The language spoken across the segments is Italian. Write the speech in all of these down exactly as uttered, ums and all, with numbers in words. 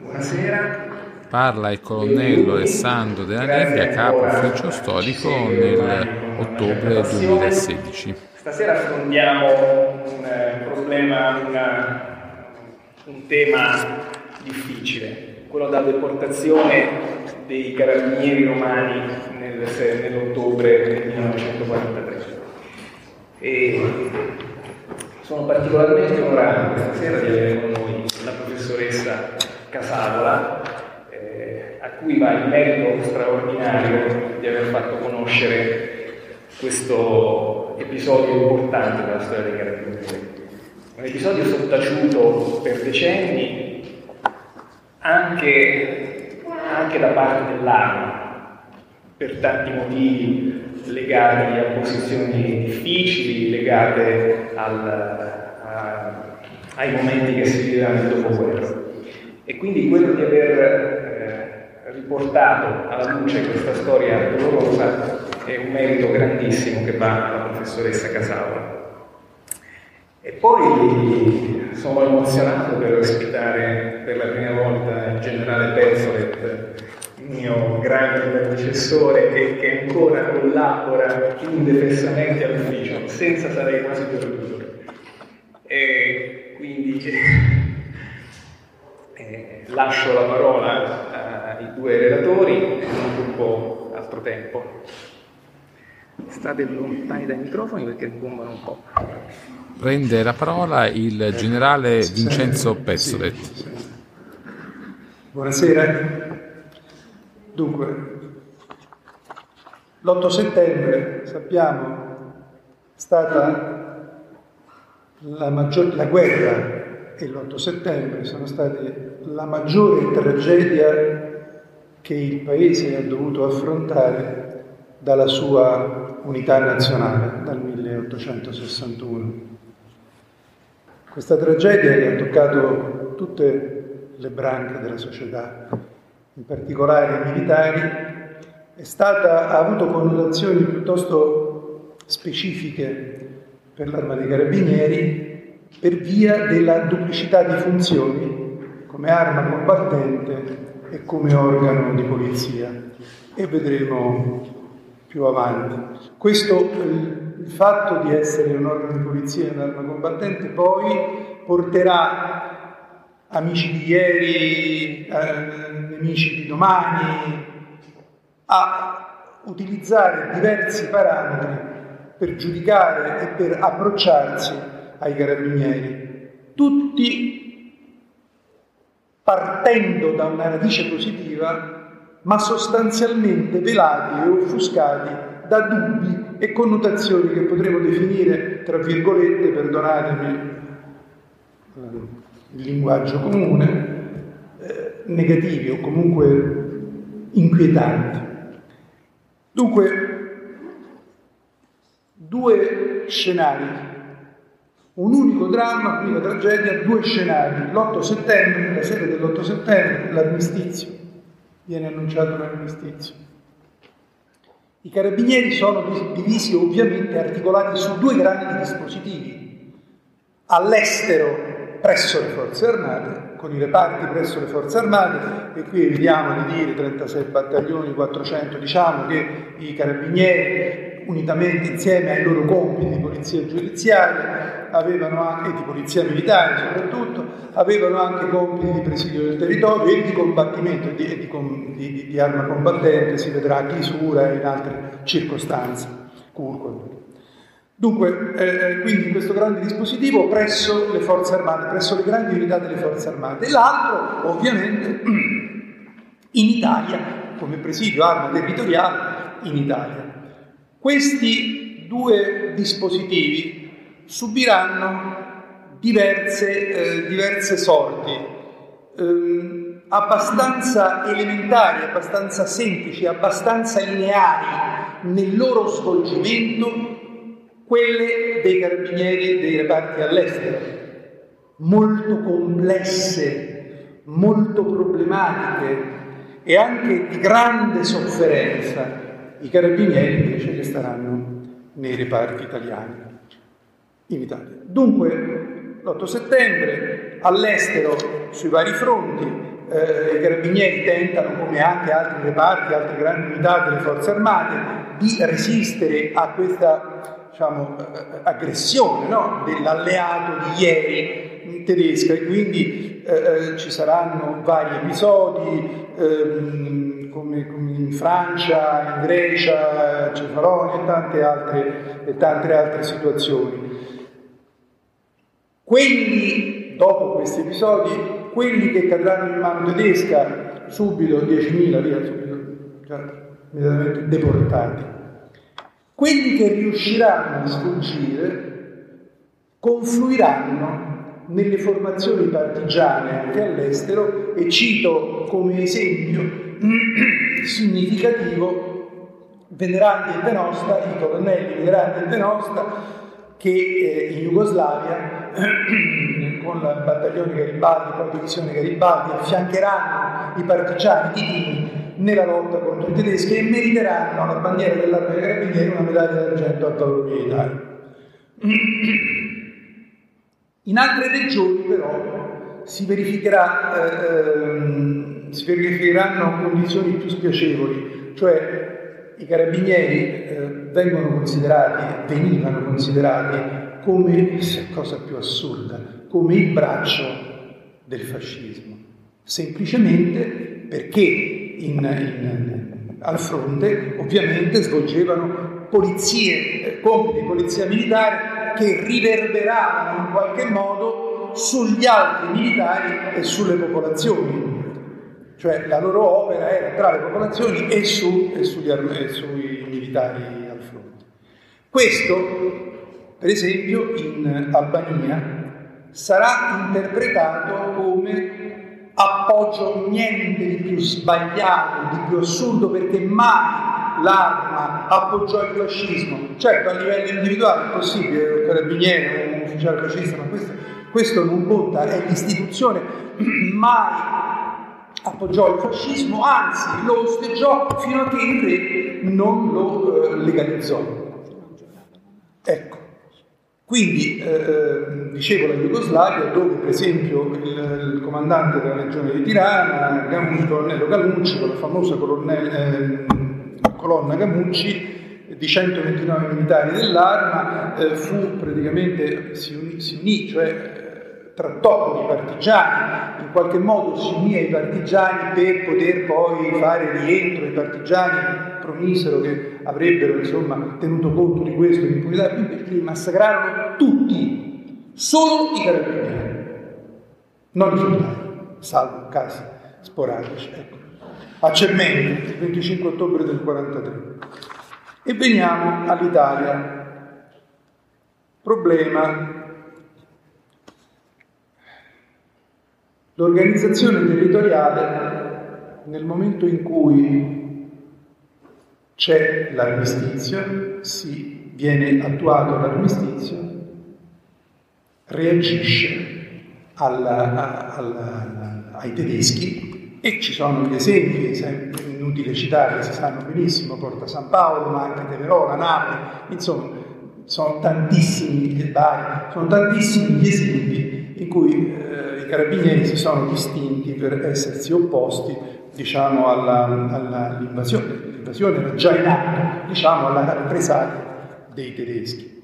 Buonasera. Parla il colonnello Alessandro Della Nebbia, capo ufficio storico, nell'ottobre duemilasedici. Stasera affrontiamo un problema, una, un tema difficile, quello della deportazione dei carabinieri romani nel, nell'ottobre del millenovecentoquarantatré. E sono particolarmente onorato questa sera di avere con noi la professoressa Casavola, eh, a cui va il merito straordinario di aver fatto conoscere questo episodio importante della storia dei carabinieri. Un episodio sottaciuto per decenni anche, anche da parte dell'Arma, per tanti motivi legati a posizioni difficili, legate al, a, ai momenti che si vivevano nel dopoguerra. E quindi quello di aver eh, riportato alla luce questa storia dolorosa è un merito grandissimo che va alla professoressa Casavola. E poi sono emozionato per ospitare per la prima volta il generale Pezzolet, mio grande predecessore, e che ancora collabora indefessamente all'ufficio, senza sarei quasi più orgoglioso. E quindi eh, lascio la parola ai due relatori e non rubo altro tempo. State lontani dai microfoni perché rimbombano un po'. Prende la parola il generale Vincenzo Pezzoletti. Buonasera. Dunque, l'otto settembre, sappiamo, è stata la maggior, la guerra e l'otto settembre sono state la maggiore tragedia che il Paese ha dovuto affrontare dalla sua unità nazionale, dal milleottocentosessantuno. Questa tragedia che ha toccato tutte le branche della società, in particolare i militari, è stata, ha avuto connotazioni piuttosto specifiche per l'Arma dei Carabinieri per via della duplicità di funzioni come arma combattente e come organo di polizia, e vedremo più avanti. Questo, il fatto di essere un organo di polizia e un'arma combattente, poi porterà amici di ieri, eh, nemici di domani, a utilizzare diversi parametri per giudicare e per approcciarsi ai carabinieri, tutti partendo da una radice positiva, ma sostanzialmente velati e offuscati da dubbi e connotazioni che potremmo definire, tra virgolette, perdonatemi il linguaggio comune, negativi o comunque inquietanti. Dunque, due scenari, un unico dramma, una tragedia, due scenari. L'otto settembre, la sera dell'otto settembre, l'armistizio, viene annunciato l'armistizio. I carabinieri sono divisi, ovviamente articolati su due grandi dispositivi: all'estero presso le forze armate, con i reparti presso le forze armate, e qui evitiamo di dire trentasei battaglioni, quattrocento, diciamo che i carabinieri, unitamente insieme ai loro compiti di polizia giudiziaria, avevano anche, e di polizia militare soprattutto, avevano anche compiti di presidio del territorio e di combattimento, di, di, di, di, di arma combattente, si vedrà a Chiusura e in altre circostanze. Curco. Dunque, eh, quindi questo grande dispositivo presso le forze armate, presso le grandi unità delle forze armate. L'altro, ovviamente, in Italia, come presidio arma territoriale in Italia. Questi due dispositivi subiranno diverse, eh, diverse sorti, eh, abbastanza elementari, abbastanza semplici, abbastanza lineari nel loro svolgimento, quelle dei carabinieri dei reparti all'estero, molto complesse, molto problematiche e anche di grande sofferenza. I carabinieri invece che staranno nei reparti italiani, in Italia. Dunque, l'otto settembre all'estero sui vari fronti, eh, i carabinieri tentano, come anche altri reparti, altre grandi unità delle forze armate, di resistere a questa, diciamo, aggressione, no? dell'alleato di ieri tedesca, e quindi eh, ci saranno vari episodi, ehm, come, come in Francia, in Grecia, Cefalonia e tante altre, e tante altre situazioni. Quelli, dopo questi episodi, quelli che cadranno in mano tedesca, subito diecimila, via, subito, già, immediatamente deportati. Quelli che riusciranno a sfuggire confluiranno nelle formazioni partigiane anche all'estero, e cito come esempio significativo Venerati e Venosta, i colonnelli Venerati e Venosta, che in Jugoslavia con la battaglione Garibaldi, con la divisione Garibaldi, affiancheranno i partigiani titini nella lotta contro i tedeschi e meriteranno alla bandiera dell'Arma dei Carabinieri una medaglia d'argento al Valor Militare. In altre regioni però si, verificherà, ehm, si verificheranno condizioni più spiacevoli, cioè i carabinieri eh, vengono considerati, venivano considerati come, cosa più assurda, come il braccio del fascismo, semplicemente perché In, in, al fronte ovviamente svolgevano polizie, compiti di polizia militare che riverberavano in qualche modo sugli altri militari e sulle popolazioni, cioè la loro opera era tra le popolazioni e, su, e, sugli, e sui militari al fronte. Questo, per esempio, in Albania sarà interpretato come appoggio, niente di più sbagliato, di più assurdo, perché mai l'arma appoggiò il fascismo. Certo, a livello individuale è possibile, un carabiniere, un ufficiale fascista, ma questo, questo non conta, è l'istituzione. Mai appoggiò il fascismo, anzi lo osteggiò fino a che il re non lo eh, legalizzò. Ecco. Quindi, eh, dicevo, la Jugoslavia, dove per esempio il, il comandante della regione di Tirana, Gamucci, il colonnello Camucci, con la famosa colonnel, eh, colonna Camucci di centoventinove militari dell'arma, eh, fu praticamente, si unì, si unì cioè eh, trattò con i partigiani, in qualche modo si unì ai partigiani per poter poi fare rientro. I partigiani promisero che avrebbero, insomma, tenuto conto di questo, di impunità, perché li massacrarono tutti, solo i carabinieri, non i soldati, salvo casi sporadici. Ecco. A Cemento, il venticinque ottobre del quarantatré. E veniamo all'Italia. Problema. L'organizzazione territoriale nel momento in cui c'è l'armistizio, si viene attuato l'armistizio, reagisce alla, alla, ai tedeschi, e ci sono gli esempi, sempre inutile citarli, si sanno benissimo, Porta San Paolo, ma anche Teverola, Napoli, insomma, sono tantissimi gli vari, sono tantissimi gli esempi in cui eh, i carabinieri si sono distinti per essersi opposti, diciamo, alla, alla, all'invasione. L'invasione era già in atto, diciamo, alla rappresaglia dei tedeschi.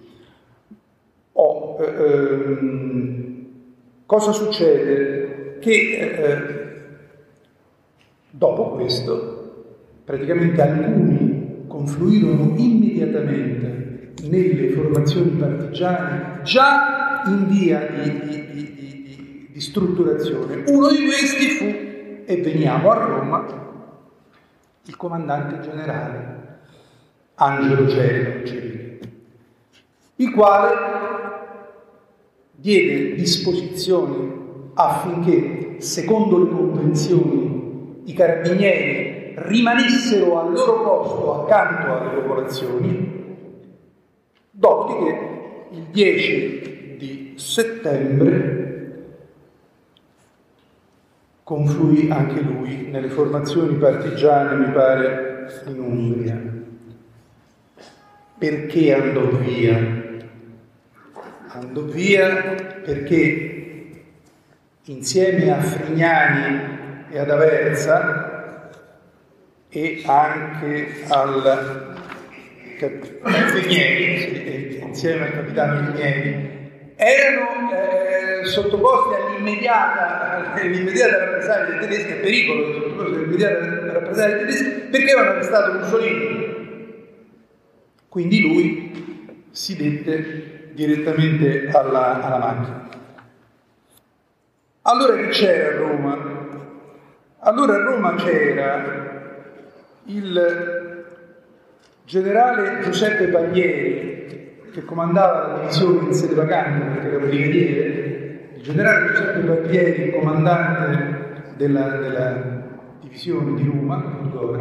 Oh, ehm, cosa succede? Che eh, dopo questo, praticamente alcuni confluirono immediatamente nelle formazioni partigiane già in via di, di, di, di, di strutturazione. Uno di questi fu, e veniamo a Roma, il comandante generale Angelo Cerica, il quale diede disposizioni affinché, secondo le convenzioni, i carabinieri rimanessero al loro posto accanto alle popolazioni. Dopodiché, il dieci di settembre, confluì anche lui nelle formazioni partigiane, mi pare, in Umbria. Perché andò via? Andò via perché insieme a Frignani e ad Aversa e anche al Vigneri, insieme al capitano Vigneri, erano eh, sottoposti all'immediata, all'immediata rappresaglia tedesca, al pericolo di sottoposti all'immediata rappresaglia tedesca, perché avevano arrestato Mussolini. Quindi lui si dette direttamente alla, alla macchina. Allora che c'era a Roma? Allora a Roma c'era il generale Giuseppe Paglieri, che comandava la divisione in sede vacante, perché era brigadiere. Il generale Giuseppe Barbieri, comandante della, della divisione di Roma,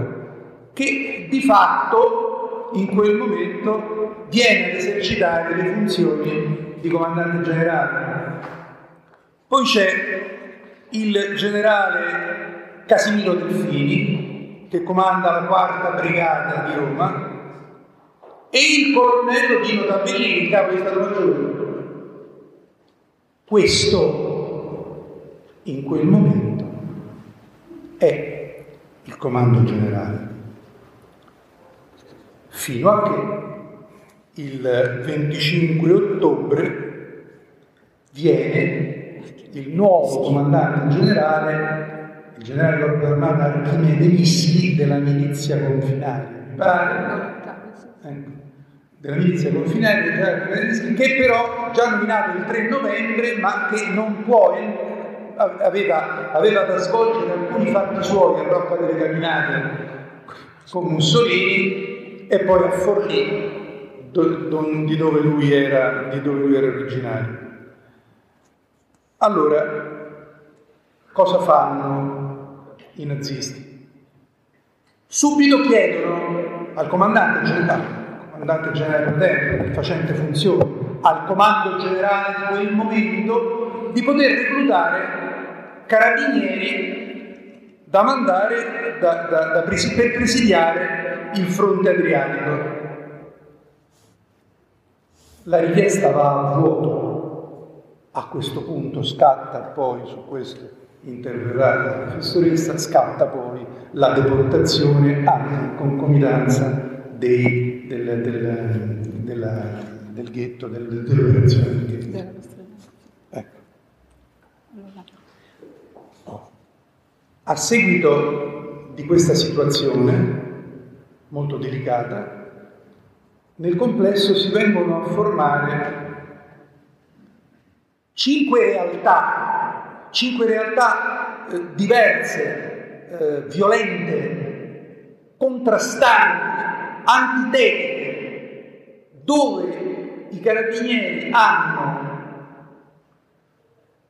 che di fatto in quel momento viene ad esercitare le funzioni di comandante generale. Poi c'è il generale Casimiro Delfini, che comanda la quarta brigata di Roma, e il colonnello Dino Tabellini, il capo di Stato Maggiore. Questo, in quel momento, è il comando generale. Fino a che il venticinque ottobre viene il nuovo comandante generale, il generale del Corpo Armato Archimede Mischi, della milizia confinaria, mi pare, ecco. della milizia confinaria, che però già nominato il tre novembre, ma che non può, aveva, aveva da svolgere alcuni fatti suoi a Rocca delle Camminate con Mussolini e poi a Forlì, do, do, di dove lui era, di dove lui era originario. Allora, cosa fanno i nazisti? Subito chiedono al comandante generale, comandante generale potente, facente funzione, al comando generale di quel momento, di poter reclutare carabinieri da mandare da, da, da presi, per presidiare il fronte adriatico. La richiesta va a vuoto. A questo punto scatta poi, su questo interverrà la professoressa, scatta poi la deportazione anche in concomitanza dei Del, del, della, del ghetto, del, dell'operazione del ghetto. Della ecco. oh. A seguito di questa situazione molto delicata, nel complesso si vengono a formare cinque realtà, cinque realtà eh, diverse, eh, violente, contrastanti, antitetiche, dove i carabinieri hanno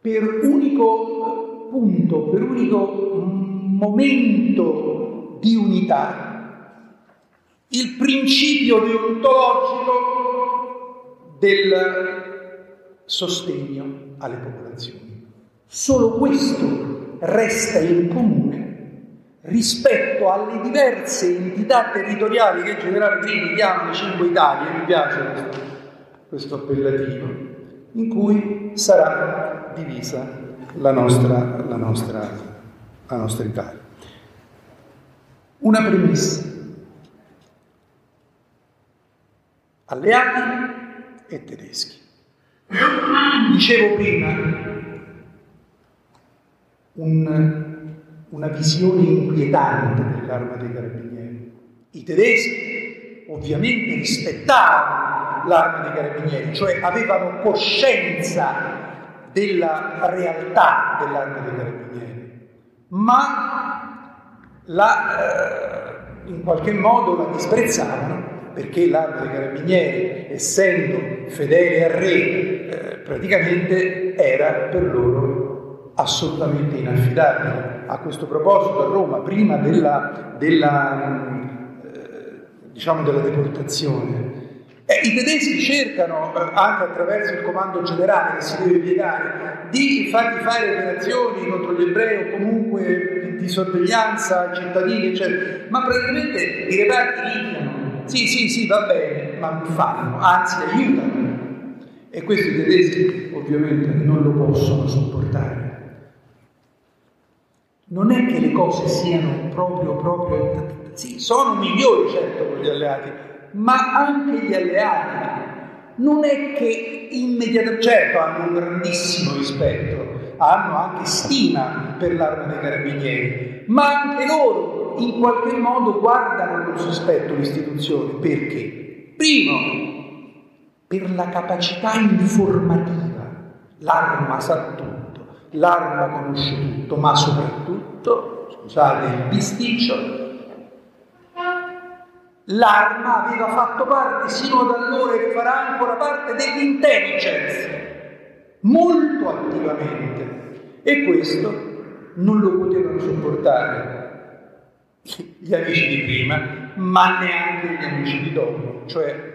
per unico punto, per unico momento di unità, il principio deontologico del sostegno alle popolazioni. Solo questo resta in comune rispetto alle diverse entità territoriali che il generale Grini chiama le Cinque Italie, mi piace questo, questo appellativo, in cui sarà divisa la nostra, la nostra, la nostra Italia. Una premessa: alleati e tedeschi. Dicevo prima, un una visione inquietante dell'arma dei carabinieri. I tedeschi ovviamente rispettavano l'arma dei carabinieri, cioè avevano coscienza della realtà dell'arma dei carabinieri, ma la, eh, in qualche modo la disprezzavano, perché l'arma dei carabinieri, essendo fedele al re, eh, praticamente era per loro assolutamente inaffidabile. A questo proposito, a Roma, prima della, della, eh, diciamo della deportazione, eh, i tedeschi cercano, eh, anche attraverso il comando generale che si deve piegare, di fargli fare operazioni contro gli ebrei o comunque di sorveglianza cittadini, eccetera. Ma praticamente i reparti dicono: sì, sì, sì, va bene, ma non fanno, anzi aiutano. E questi tedeschi ovviamente non lo possono sopportare. non è che le cose siano proprio, proprio, sì, sono migliori certo con gli alleati, ma anche gli alleati non è che immediatamente, certo hanno un grandissimo rispetto, hanno anche stima per l'Arma dei Carabinieri, ma anche loro in qualche modo guardano con sospetto l'istituzione. Perché? Primo, per la capacità informativa, l'Arma sa tutto, l'Arma conosce tutto, ma soprattutto, scusate il bisticcio, l'Arma aveva fatto parte sino ad allora e farà ancora parte dell'intelligence molto attivamente, e questo non lo potevano sopportare gli amici di prima, ma neanche gli amici di dopo, cioè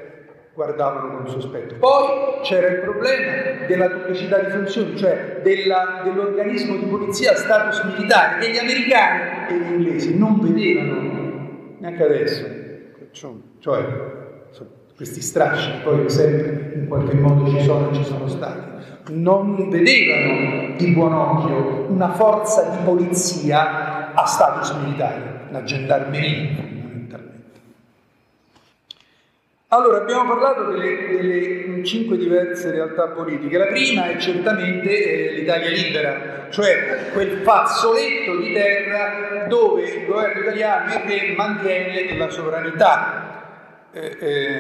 guardavano con sospetto. Poi c'era il problema della duplicità di funzioni, cioè della, dell'organismo di polizia status militare che gli americani e gli inglesi non vedevano neanche adesso. Cioè, questi strascichi poi sempre in qualche modo ci sono e ci sono stati, non vedevano di buon occhio una forza di polizia a status militare, la gendarmeria fondamentalmente. Allora, abbiamo parlato delle, delle cinque diverse realtà politiche. La prima è certamente eh, l'Italia libera, cioè quel fazzoletto di terra dove il governo italiano è che mantiene la sovranità. Eh, eh,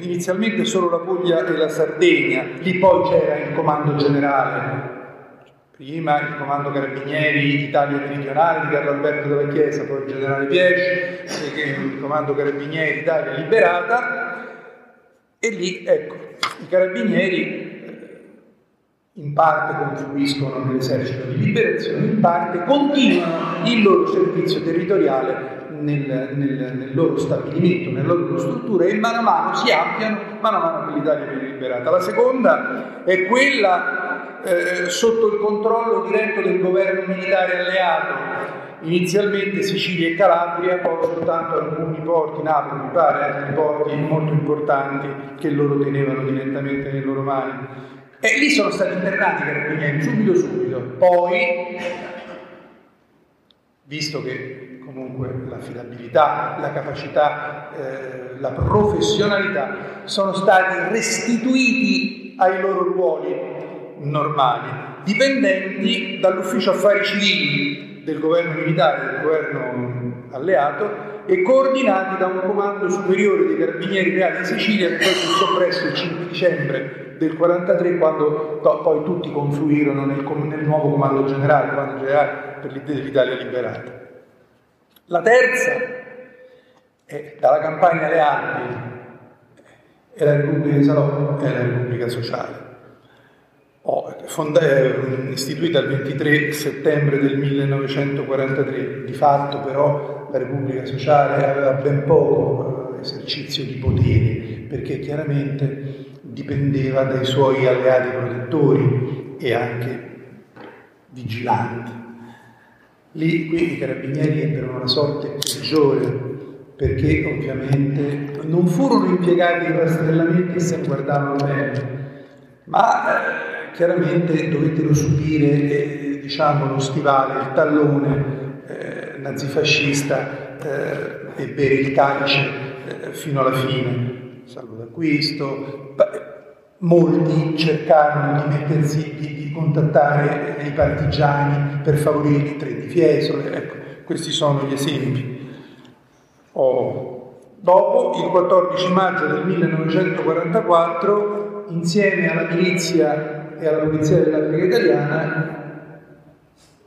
inizialmente solo la Puglia e la Sardegna, lì poi c'era il comando generale, prima il comando Carabinieri Italia Meridionale di Carlo Alberto Dalla Chiesa, poi il generale Piesci, il comando Carabinieri Italia Liberata, e lì ecco i Carabinieri in parte confluiscono nell'esercito di liberazione, in parte continuano il loro servizio territoriale Nel, nel, nel loro stabilimento, nella loro struttura, e mano a mano si ampliano, mano a mano che l'Italia viene liberata. La seconda è quella eh, sotto il controllo diretto del governo militare alleato, inizialmente Sicilia e Calabria, poi soltanto alcuni porti, Napoli mi pare, altri porti molto importanti che loro tenevano direttamente nelle loro mani, e lì sono stati internati i carabinieri subito subito. Poi, visto che comunque l'affidabilità, la capacità, eh, la professionalità sono stati restituiti ai loro ruoli normali, dipendenti dall'ufficio affari civili del governo militare, del governo alleato, e coordinati da un comando superiore dei carabinieri reali di Sicilia, che poi fu soppresso il cinque dicembre del quarantatré, quando no, poi tutti confluirono nel, nel nuovo comando generale, comando generale per l'Italia liberata. La terza è dalla Campania alle Alpi, è la Repubblica di Salò, è la Repubblica Sociale, oh, fonda- istituita il ventitré settembre del millenovecentoquarantatré. Di fatto però la Repubblica Sociale aveva ben poco esercizio di poteri, perché chiaramente dipendeva dai suoi alleati protettori e anche vigilanti. Lì qui i carabinieri ebbero una sorte peggiore, perché ovviamente non furono impiegati in rastrellamenti, se guardavano bene, ma eh, chiaramente dovettero subire eh, diciamo lo stivale, il tallone eh, nazifascista eh, e bere il calce eh, fino alla fine, salvo d'acquisto. Molti cercarono di mettersi, di, di contattare i partigiani per favorire i tre di Fiesole. Ecco, questi sono gli esempi. Oh. Dopo, il quattordici maggio del millenovecentoquarantaquattro, insieme alla milizia e alla polizia dell'Africa italiana,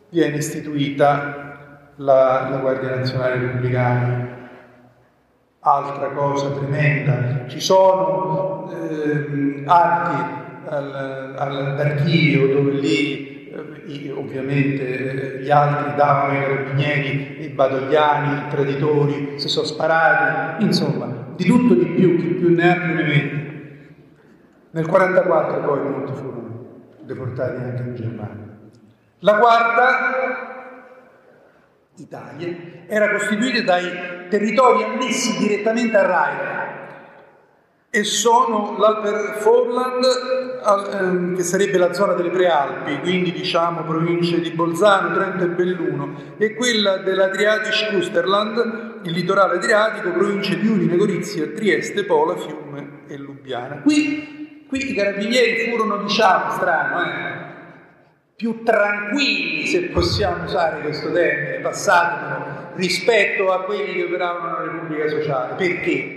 viene istituita la, la Guardia Nazionale Repubblicana. Altra cosa tremenda, ci sono eh, atti al, all'archivio dove lì eh, ovviamente eh, gli altri davano i carabinieri, i badogliani, i traditori, si sono sparati, insomma di tutto di più, chi più ne ha più ne mette. Nel quarantaquattro poi molti furono deportati anche in Germania. La quarta Italia era costituita dai territori annessi direttamente al Reich, e sono l'Alpervorland, che sarebbe la zona delle Prealpi, quindi diciamo province di Bolzano, Trento e Belluno, e quella dell'Adriatisch Küsterland, il litorale adriatico, province di Udine, Gorizia, Trieste, Pola, Fiume e Lubiana. Qui, qui i carabinieri furono, diciamo, strano, eh? più tranquilli, se possiamo usare questo termine, passato, rispetto a quelli che operavano nella Repubblica Sociale. Perché?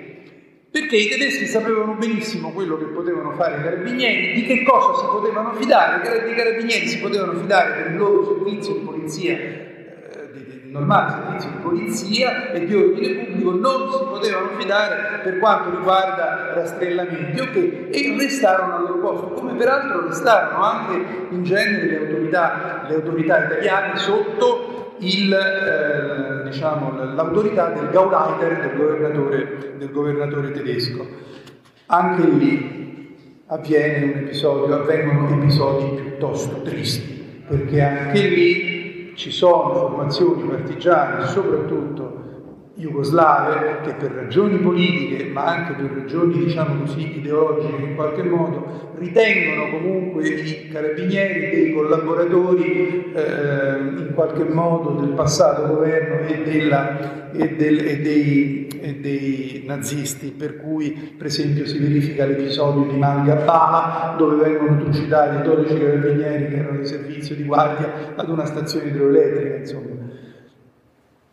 Perché i tedeschi sapevano benissimo quello che potevano fare i carabinieri, di che cosa si potevano fidare. I carabinieri si potevano fidare per il loro servizio di polizia, eh, di, di, di normale servizio di polizia e di ordine pubblico, non si potevano fidare per quanto riguarda rastrellamenti, okay, e restarono al loro posto, come peraltro restarono anche in genere le autorità, le autorità italiane sotto Il, eh, diciamo, l'autorità del Gauleiter, del governatore, del governatore tedesco. Anche lì avviene un episodio, avvengono episodi piuttosto tristi, perché anche lì ci sono formazioni partigiane, soprattutto jugoslave, che per ragioni politiche, ma anche per ragioni, diciamo così, ideologiche in qualche modo, ritengono comunque i carabinieri dei collaboratori eh, in qualche modo del passato governo e, della, e, del, e, dei, e dei nazisti, per cui per esempio si verifica l'episodio di Mangabala, dove vengono trucidati dodici carabinieri che erano in servizio di guardia ad una stazione idroelettrica, insomma.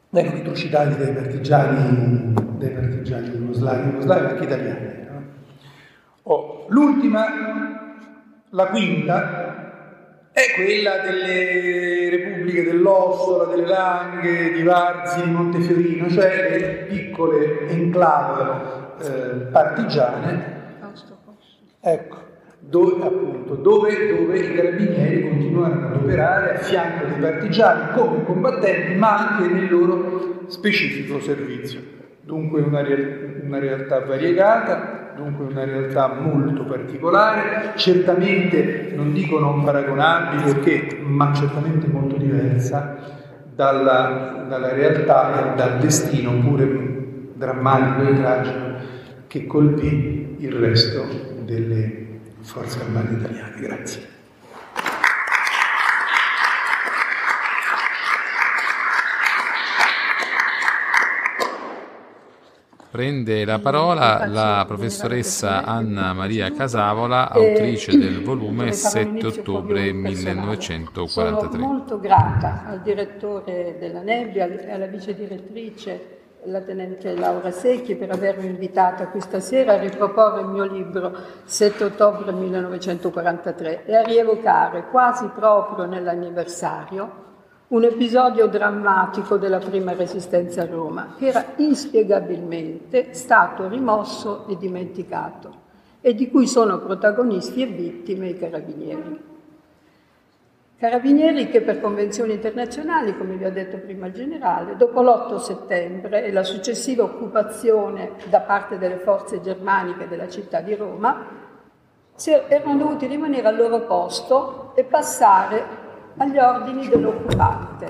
Vengono trucidati dai partigiani dai partigiani jugoslavi, jugoslavi anche italiani. No? Oh, l'ultima, la quinta, è quella delle repubbliche dell'Ossola, delle Langhe, di Varzi, di Montefiorino, cioè le piccole enclave eh, partigiane, ecco, dove, appunto, dove, dove i carabinieri continuarono ad operare a fianco dei partigiani come combattenti, ma anche nel loro specifico servizio. Dunque una, real- una realtà variegata, dunque una realtà molto particolare, certamente, non dico non paragonabile, perché, ma certamente molto diversa dalla, dalla realtà e dal destino pure drammatico e tragico che colpì il resto delle Forze Armate Italiane. Grazie. Prende la parola la professoressa Anna Maria Casavola, autrice del volume sette ottobre millenovecentoquarantatré. Sono molto grata al direttore Della Nebbia e alla vice direttrice, la tenente Laura Secchi, per avermi invitata questa sera a riproporre il mio libro sette ottobre millenovecentoquarantatré e a rievocare, quasi proprio nell'anniversario, un episodio drammatico della prima resistenza a Roma, che era inspiegabilmente stato rimosso e dimenticato e di cui sono protagonisti e vittime i carabinieri. Carabinieri che per convenzioni internazionali, come vi ho detto prima il generale, dopo l'otto settembre e la successiva occupazione da parte delle forze germaniche della città di Roma, erano dovuti rimanere al loro posto e passare agli ordini dell'occupante.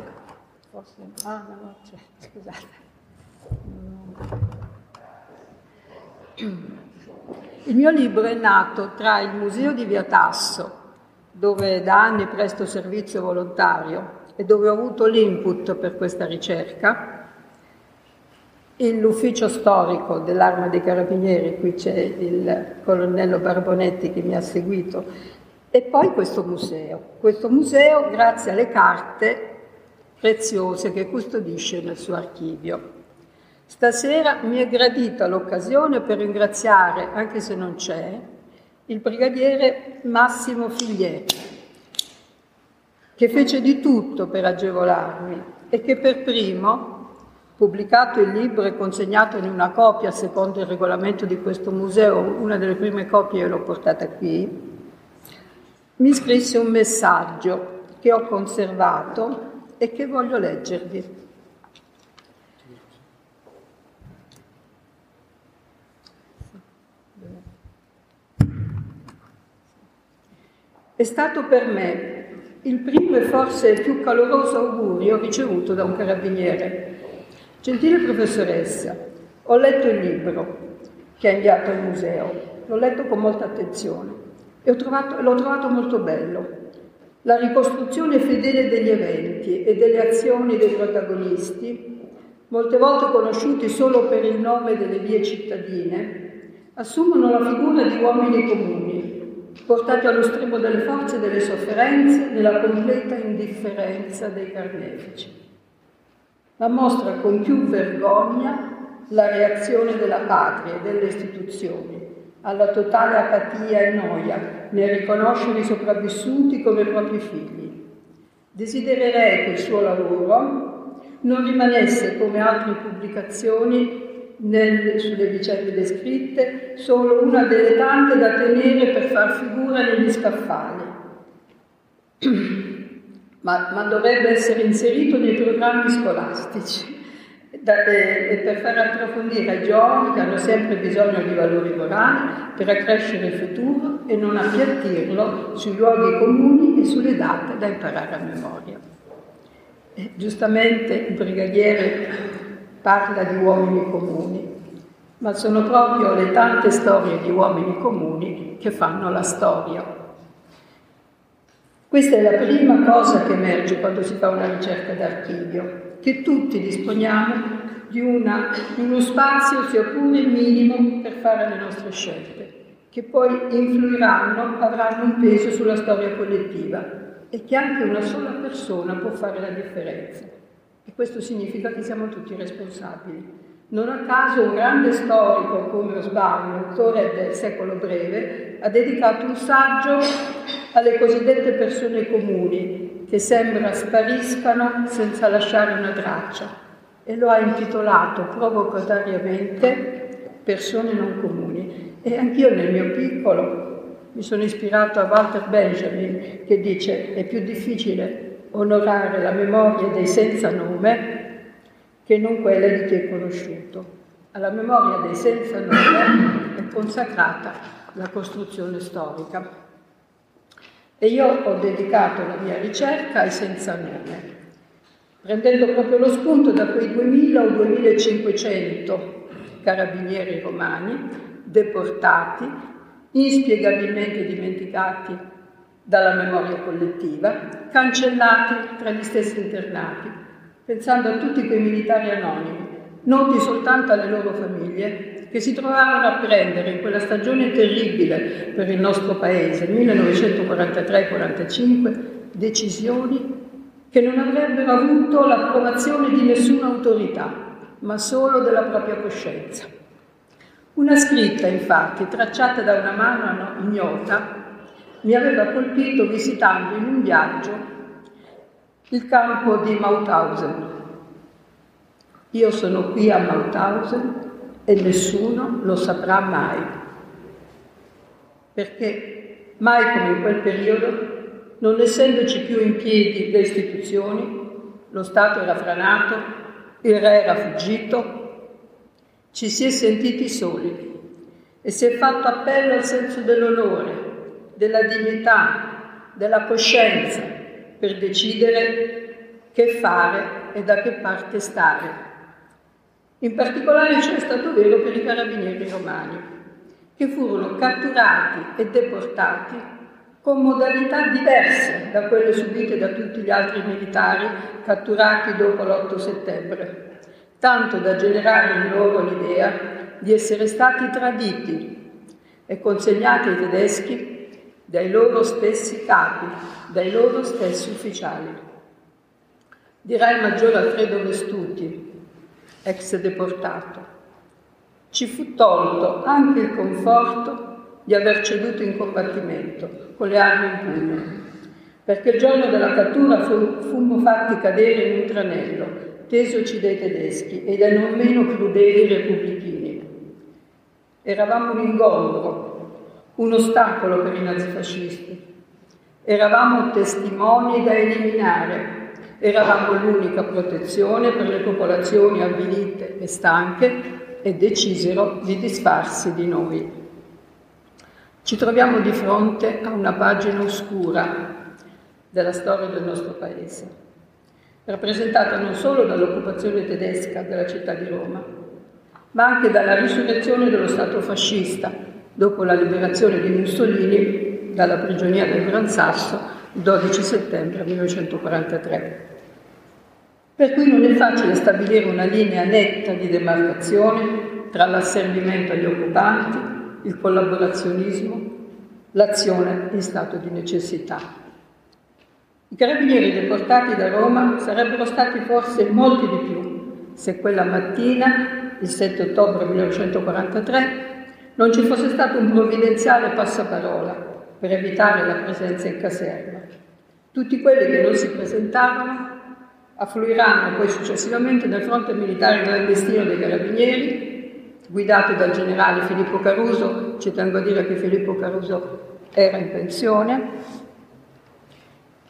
Forse... Ah, no, no, cioè, scusate. Il mio libro è nato tra il museo di Via Tasso, dove da anni presto servizio volontario e dove ho avuto l'input per questa ricerca, l'ufficio storico dell'Arma dei Carabinieri, qui c'è il colonnello Barbonetti che mi ha seguito, e poi questo museo. Questo museo, grazie alle carte preziose che custodisce nel suo archivio. Stasera mi è gradita l'occasione per ringraziare, anche se non c'è, il brigadiere Massimo Figlietti, che fece di tutto per agevolarmi e che per primo, pubblicato il libro e consegnato in una copia secondo il regolamento di questo museo, una delle prime copie l'ho portata qui, mi scrisse un messaggio che ho conservato e che voglio leggervi. È stato per me il primo e forse il più caloroso augurio ricevuto da un carabiniere. Gentile professoressa, ho letto il libro. che ha inviato al museo. L'ho letto con molta attenzione e ho trovato, l'ho trovato molto bello. La ricostruzione fedele degli eventi e delle azioni dei protagonisti, molte volte conosciuti solo per il nome delle vie cittadine, assumono la figura di uomini comuni, portati allo stremo delle forze e delle sofferenze nella completa indifferenza dei carnefici. La mostra con più vergogna la reazione della patria e delle istituzioni alla totale apatia e noia nel riconoscere i sopravvissuti come propri figli. Desidererei che il suo lavoro non rimanesse, come altre pubblicazioni nel, sulle vicende descritte, solo una delle tante da tenere per far figura negli scaffali, ma, ma dovrebbe essere inserito nei programmi scolastici e per far approfondire ai giovani che hanno sempre bisogno di valori morali per accrescere il futuro e non appiattirlo sui luoghi comuni e sulle date da imparare a memoria. E giustamente il brigadiere parla di uomini comuni, ma sono proprio le tante storie di uomini comuni che fanno la storia. Questa è la prima cosa che emerge quando si fa una ricerca d'archivio, che tutti disponiamo di, una, di uno spazio, sia pure il minimo, per fare le nostre scelte, che poi influiranno, avranno un peso sulla storia collettiva e che anche una sola persona può fare la differenza. E questo significa che siamo tutti responsabili. Non a caso un grande storico come Hobsbawm, autore del Secolo Breve, ha dedicato un saggio alle cosiddette persone comuni, che sembra spariscano senza lasciare una traccia, e lo ha intitolato provocatoriamente Persone non comuni. E anch'io nel mio piccolo mi sono ispirato a Walter Benjamin, che dice: è più difficile onorare la memoria dei senza nome che non quella di chi è conosciuto. Alla memoria dei senza nome è consacrata la costruzione storica. E io ho dedicato la mia ricerca ai senza nome, prendendo proprio lo spunto da quei duemila o duemilacinquecento carabinieri romani deportati, inspiegabilmente dimenticati dalla memoria collettiva, cancellati tra gli stessi internati, pensando a tutti quei militari anonimi, noti soltanto alle loro famiglie, che si trovarono a prendere in quella stagione terribile per il nostro Paese, millenovecentoquarantatré quarantacinque, decisioni che non avrebbero avuto l'approvazione di nessuna autorità, ma solo della propria coscienza. Una scritta, infatti, tracciata da una mano ignota, mi aveva colpito visitando in un viaggio il campo di Mauthausen. Io sono qui a Mauthausen e nessuno lo saprà mai, perché mai come in quel periodo, non essendoci più in piedi le istituzioni, lo Stato era franato, il re era fuggito, ci si è sentiti soli e si è fatto appello al senso dell'onore, della dignità, della coscienza per decidere che fare e da che parte stare. In particolare ciò è stato vero per i carabinieri romani, che furono catturati e deportati con modalità diverse da quelle subite da tutti gli altri militari catturati dopo l'otto settembre, tanto da generare in loro l'idea di essere stati traditi e consegnati ai tedeschi dai loro stessi capi, dai loro stessi ufficiali. Dirà il maggiore Alfredo Vestuti, ex deportato: ci fu tolto anche il conforto di aver ceduto in combattimento con le armi in pugno, perché il giorno della cattura fu, fummo fatti cadere in un tranello, tesoci dai tedeschi e dai non meno crudeli repubblichini. Eravamo un ingombro, un ostacolo per i nazifascisti, eravamo testimoni da eliminare, eravamo l'unica protezione per le popolazioni avvilite e stanche, e decisero di disfarsi di noi. Ci troviamo di fronte a una pagina oscura della storia del nostro Paese, rappresentata non solo dall'occupazione tedesca della città di Roma, ma anche dalla risurrezione dello Stato fascista, dopo la liberazione di Mussolini dalla prigionia del Gran Sasso il dodici settembre millenovecentoquarantatré. Per cui non è facile stabilire una linea netta di demarcazione tra l'asservimento agli occupanti, il collaborazionismo, l'azione in stato di necessità. I carabinieri deportati da Roma sarebbero stati forse molti di più se quella mattina, il sette ottobre millenovecentoquarantatré, non ci fosse stato un provvidenziale passaparola per evitare la presenza in caserma. Tutti quelli che non si presentarono affluiranno poi successivamente nel fronte militare clandestino dei carabinieri, guidati dal generale Filippo Caruso. Ci tengo a dire che Filippo Caruso era in pensione,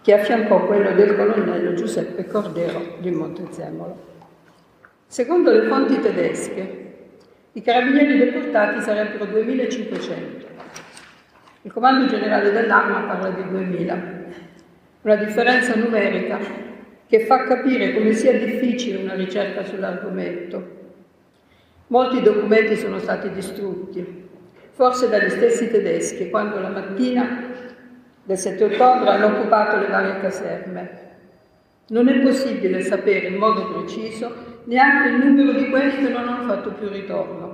che affiancò quello del colonnello Giuseppe Cordero di Montezemolo. Secondo le fonti tedesche, i carabinieri deportati sarebbero duemilacinquecento. Il comando generale dell'Arma parla di duemila, una differenza numerica che fa capire come sia difficile una ricerca sull'argomento. Molti documenti sono stati distrutti, forse dagli stessi tedeschi, quando la mattina del sette ottobre hanno occupato le varie caserme. Non è possibile sapere in modo preciso neanche il numero di quelli che non hanno fatto più ritorno.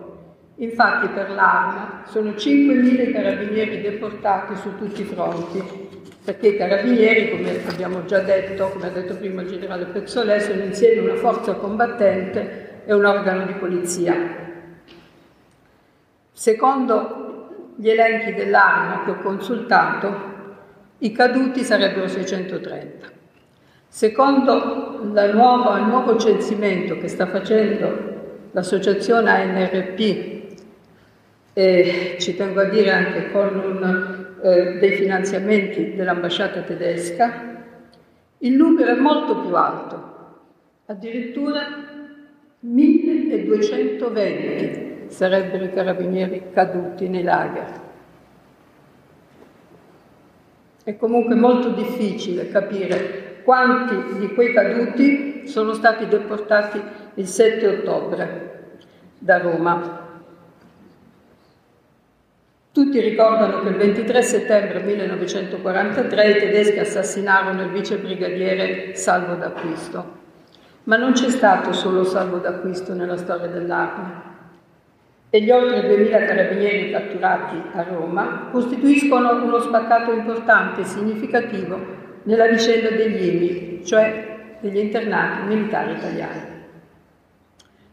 Infatti per l'Arma sono cinquemila carabinieri deportati su tutti i fronti, perché i carabinieri, come abbiamo già detto, come ha detto prima il generale Pezzolet, sono insieme una forza combattente e un organo di polizia. Secondo gli elenchi dell'Arma che ho consultato, i caduti sarebbero seicentotrenta. Secondo la nuova, il nuovo censimento che sta facendo l'associazione A N R P, e ci tengo a dire anche con un, eh, dei finanziamenti dell'ambasciata tedesca, il numero è molto più alto, addirittura milleduecentoventi sarebbero i carabinieri caduti nei lager. È comunque molto difficile capire quanti di quei caduti sono stati deportati il sette ottobre da Roma. Tutti ricordano che il ventitré settembre millenovecentoquarantatré i tedeschi assassinarono il vicebrigadiere Salvo D'Acquisto. Ma non c'è stato solo Salvo D'Acquisto nella storia dell'Arma, e gli oltre duemila carabinieri catturati a Roma costituiscono uno spaccato importante e significativo nella vicenda degli I M I, cioè degli internati militari italiani.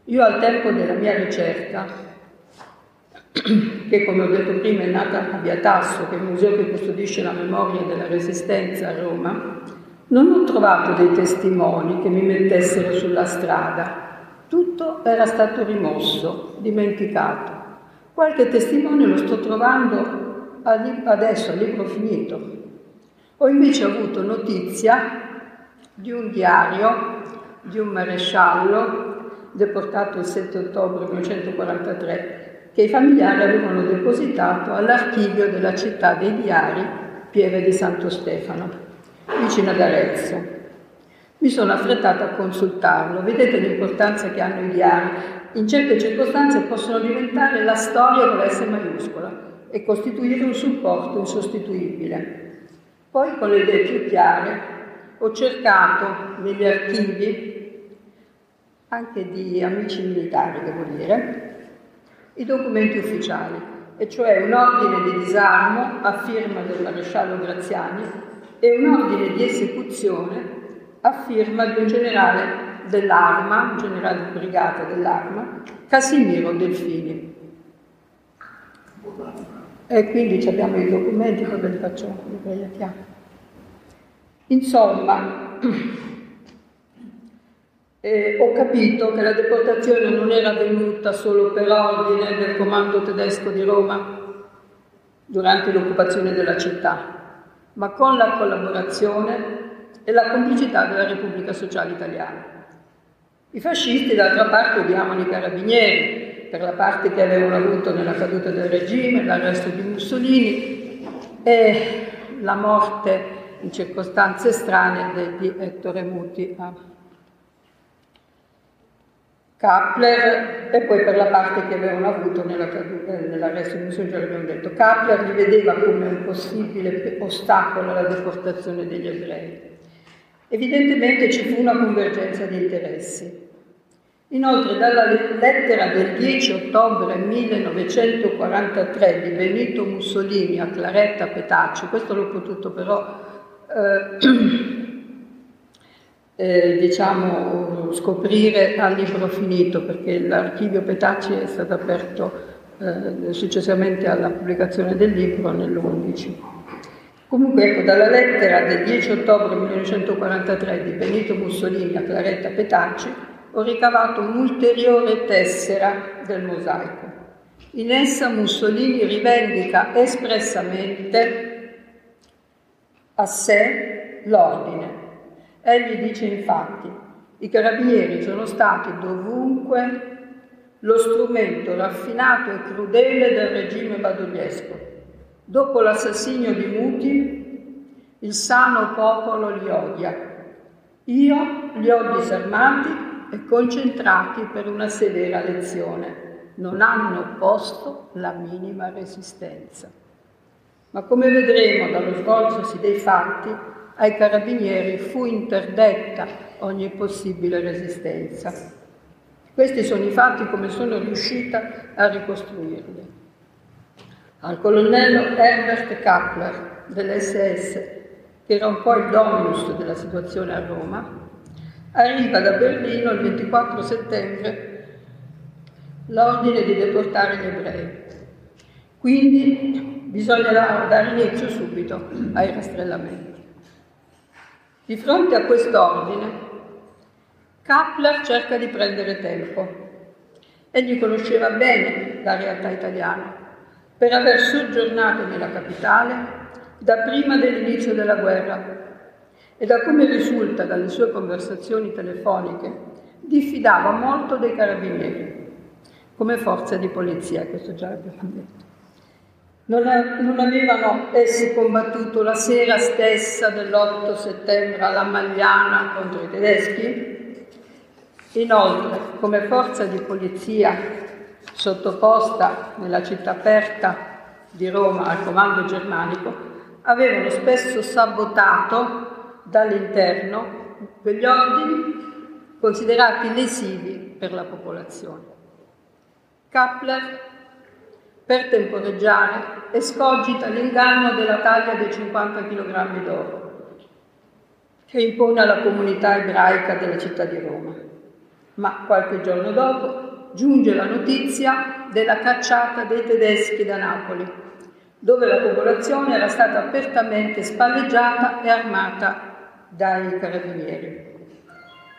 Io al tempo della mia ricerca, che come ho detto prima è nata a Via Tasso, che è il museo che custodisce la memoria della Resistenza a Roma, non ho trovato dei testimoni che mi mettessero sulla strada. Tutto era stato rimosso, dimenticato. Qualche testimone lo sto trovando adesso, a libro finito. Ho invece avuto notizia di un diario di un maresciallo deportato il sette ottobre millenovecentoquarantatré che i familiari avevano depositato all'archivio della città dei diari Pieve di Santo Stefano, vicino ad Arezzo. Mi sono affrettata a consultarlo. Vedete l'importanza che hanno i diari. In certe circostanze possono diventare la storia con la S maiuscola e costituire un supporto insostituibile. Poi, con le idee più chiare, ho cercato negli archivi, anche di amici militari devo dire, i documenti ufficiali, e cioè un ordine di disarmo a firma del maresciallo Graziani e un ordine di esecuzione a firma di un generale dell'Arma, un generale di brigata dell'Arma, Casimiro Delfini. E quindi abbiamo i documenti, poi ve li faccio, li Insomma, eh, ho capito che la deportazione non era avvenuta solo per ordine del comando tedesco di Roma durante l'occupazione della città, ma con la collaborazione e la complicità della Repubblica Sociale Italiana. I fascisti, d'altra parte, odiavano i carabinieri per la parte che avevano avuto nella caduta del regime, l'arresto di Mussolini e la morte in circostanze strane di Ettore Muti a Kepler, e poi per la parte che avevano avuto nella, nella Resto di Mussolini abbiamo detto, Kepler li vedeva come un possibile ostacolo alla deportazione degli ebrei. Evidentemente ci fu una convergenza di interessi. Inoltre, dalla lettera del dieci ottobre millenovecentoquarantatré di Benito Mussolini a Claretta Petacci, questo l'ho potuto però eh, Eh, diciamo scoprire al libro finito, perché l'archivio Petacci è stato aperto eh, successivamente alla pubblicazione del libro nell'undici. Comunque, ecco, dalla lettera del dieci ottobre millenovecentoquarantatré di Benito Mussolini a Claretta Petacci ho ricavato un'ulteriore tessera del mosaico. In essa Mussolini rivendica espressamente a sé l'ordine. Egli dice infatti: i carabinieri sono stati dovunque lo strumento raffinato e crudele del regime badogliesco. Dopo l'assassinio di Muti, il sano popolo li odia. Io li ho disarmati e concentrati per una severa lezione. Non hanno opposto la minima resistenza. Ma come vedremo dallo svolgersi dei fatti, ai carabinieri fu interdetta ogni possibile resistenza. Questi sono i fatti come sono riuscita a ricostruirli. Al colonnello Herbert Kepler dell'esse esse, che era un po' il dominus della situazione a Roma, arriva da Berlino il ventiquattro settembre l'ordine di deportare gli ebrei. Quindi bisogna dare inizio subito ai rastrellamenti. Di fronte a quest'ordine, Kepler cerca di prendere tempo. Egli conosceva bene la realtà italiana per aver soggiornato nella capitale da prima dell'inizio della guerra e, da come risulta dalle sue conversazioni telefoniche, diffidava molto dei carabinieri come forza di polizia, questo già l'abbiamo detto. Non avevano essi combattuto la sera stessa dell'otto settembre alla Magliana contro i tedeschi? Inoltre, come forza di polizia sottoposta nella città aperta di Roma al comando germanico, avevano spesso sabotato dall'interno quegli ordini considerati lesivi per la popolazione. Kepler, per temporeggiare, escogita l'inganno della taglia dei cinquanta chilogrammi d'oro che impone alla comunità ebraica della città di Roma. Ma qualche giorno dopo giunge la notizia della cacciata dei tedeschi da Napoli, dove la popolazione era stata apertamente spalleggiata e armata dai carabinieri.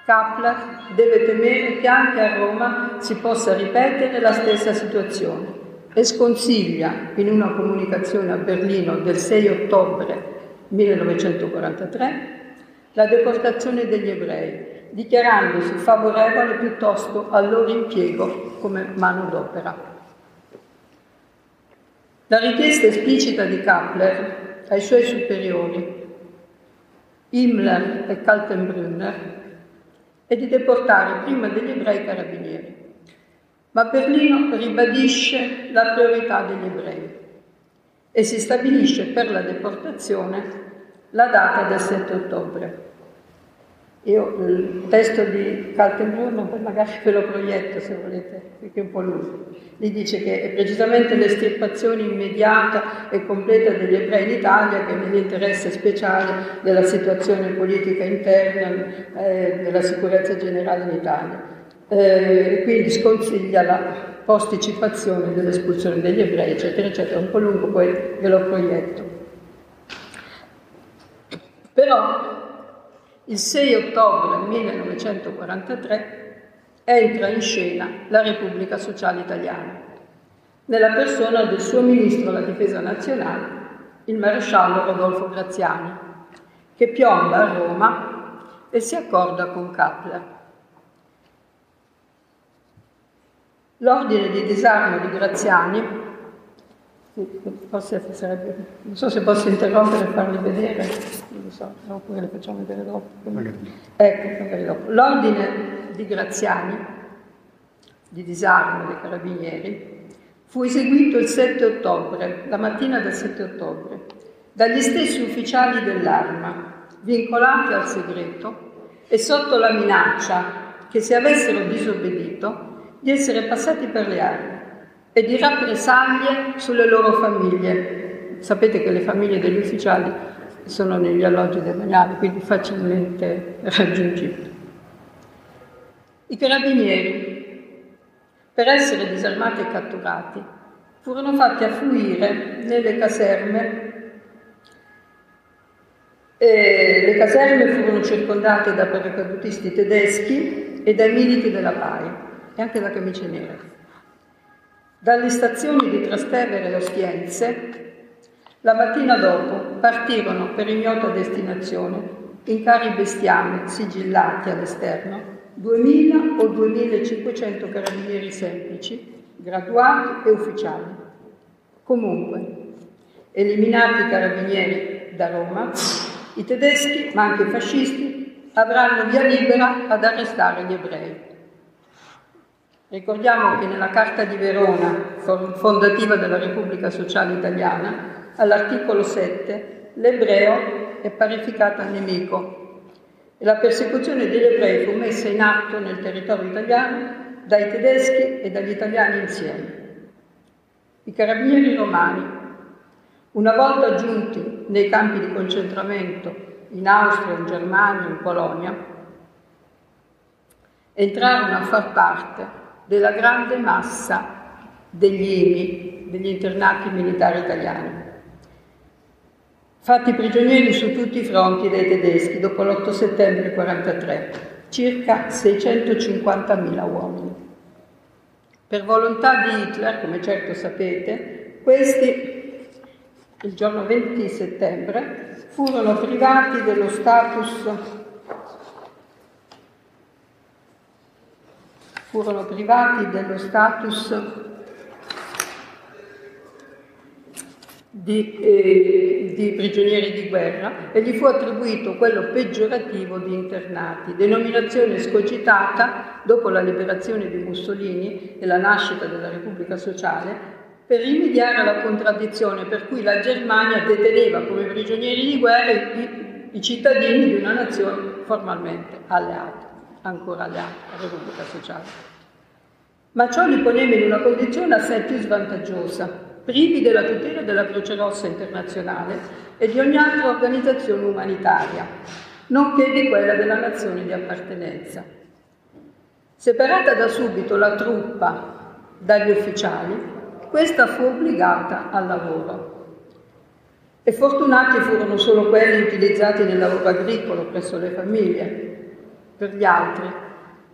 Kepler deve temere che anche a Roma si possa ripetere la stessa situazione e sconsiglia, in una comunicazione a Berlino del sei ottobre millenovecentoquarantatré, la deportazione degli ebrei, dichiarandosi favorevole piuttosto al loro impiego come manodopera. La richiesta esplicita di Kepler ai suoi superiori, Himmler e Kaltenbrunner, è di deportare prima degli ebrei i carabinieri. Ma Berlino ribadisce la priorità degli ebrei e si stabilisce per la deportazione la data del sette ottobre. Io il testo di Kaltenbrunner poi magari ve lo proietto, se volete, perché è un po' lungo. Gli dice che è precisamente l'estirpazione immediata e completa degli ebrei in Italia che è nell'interesse speciale della situazione politica interna e eh, della sicurezza generale in Italia. Eh, quindi sconsiglia la posticipazione dell'espulsione degli ebrei, eccetera, eccetera. È un po' lungo, poi ve lo proietto. Però il sei ottobre millenovecentoquarantatré entra in scena la Repubblica Sociale Italiana, nella persona del suo ministro alla Difesa Nazionale, il maresciallo Rodolfo Graziani, che piomba a Roma e si accorda con Kepler. L'ordine di disarmo di Graziani, forse sarebbe, non so se posso interrompere e farli vedere, non lo so, oppure le facciamo vedere dopo. Magari. Ecco, magari dopo. L'ordine di Graziani di disarmo dei carabinieri, fu eseguito il sette ottobre, la mattina del sette ottobre, dagli stessi ufficiali dell'arma, vincolati al segreto e sotto la minaccia che se avessero disobbedito di essere passati per le armi e di rappresaglie sulle loro famiglie. Sapete che le famiglie degli ufficiali sono negli alloggi demaniali, quindi facilmente raggiungibili. I carabinieri, per essere disarmati e catturati, furono fatti affluire nelle caserme e le caserme furono circondate da paracadutisti tedeschi e dai militi della P A I e anche da camicie nere. Dalle stazioni di Trastevere e Ostiense, la mattina dopo partirono per ignota destinazione in carri bestiame sigillati all'esterno duemila o duemilacinquecento carabinieri semplici, graduati e ufficiali. Comunque, eliminati i carabinieri da Roma, i tedeschi, ma anche i fascisti, avranno via libera ad arrestare gli ebrei. Ricordiamo che nella Carta di Verona, fondativa della Repubblica Sociale Italiana, all'articolo sette, l'ebreo è parificato al nemico. E la persecuzione degli ebrei fu messa in atto nel territorio italiano dai tedeschi e dagli italiani insieme. I carabinieri romani, una volta giunti nei campi di concentramento in Austria, in Germania, in Polonia, entrarono a far parte della grande massa degli I M I, degli internati militari italiani, fatti prigionieri su tutti i fronti dai tedeschi dopo l'otto settembre quarantatré, circa seicentocinquantamila uomini. Per volontà di Hitler, come certo sapete, questi, il giorno venti settembre, furono privati dello status, furono privati dello status Di, eh, di prigionieri di guerra e gli fu attribuito quello peggiorativo di internati, denominazione escogitata dopo la liberazione di Mussolini e la nascita della Repubblica Sociale per rimediare alla contraddizione per cui la Germania deteneva come prigionieri di guerra i, i cittadini di una nazione formalmente alleata, ancora alleata alla Repubblica Sociale. Ma ciò li poneva in una condizione assai più svantaggiosa, privi della tutela della Croce Rossa internazionale e di ogni altra organizzazione umanitaria, nonché di quella della nazione di appartenenza. Separata da subito la truppa dagli ufficiali, questa fu obbligata al lavoro. E fortunati furono solo quelli utilizzati nel lavoro agricolo presso le famiglie. Per gli altri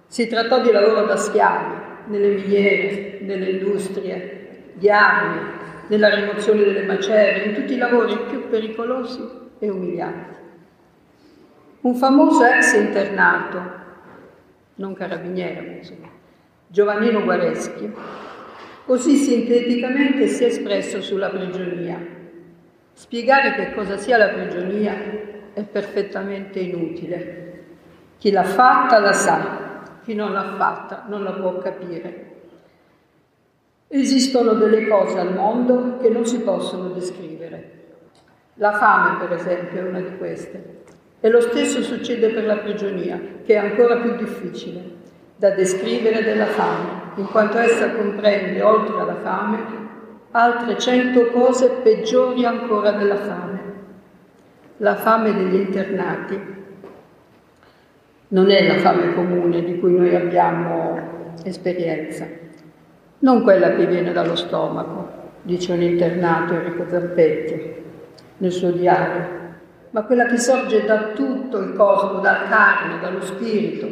si trattò di lavoro da schiavi, nelle miniere, nelle industrie, di armi, nella rimozione delle macerie, in tutti i lavori più pericolosi e umilianti. Un famoso ex internato, non carabiniere, ma insomma, Giovannino Guareschi, così sinteticamente si è espresso sulla prigionia. Spiegare che cosa sia la prigionia è perfettamente inutile. Chi l'ha fatta la sa, chi non l'ha fatta non la può capire. Esistono delle cose al mondo che non si possono descrivere. La fame, per esempio, è una di queste. E lo stesso succede per la prigionia, che è ancora più difficile da descrivere della fame, in quanto essa comprende, oltre alla fame, altre cento cose peggiori ancora della fame. La fame degli internati non è la fame comune di cui noi abbiamo esperienza. Non quella che viene dallo stomaco, dice un internato Enrico Zampetti nel suo diario, ma quella che sorge da tutto il corpo, dalla carne, dallo spirito,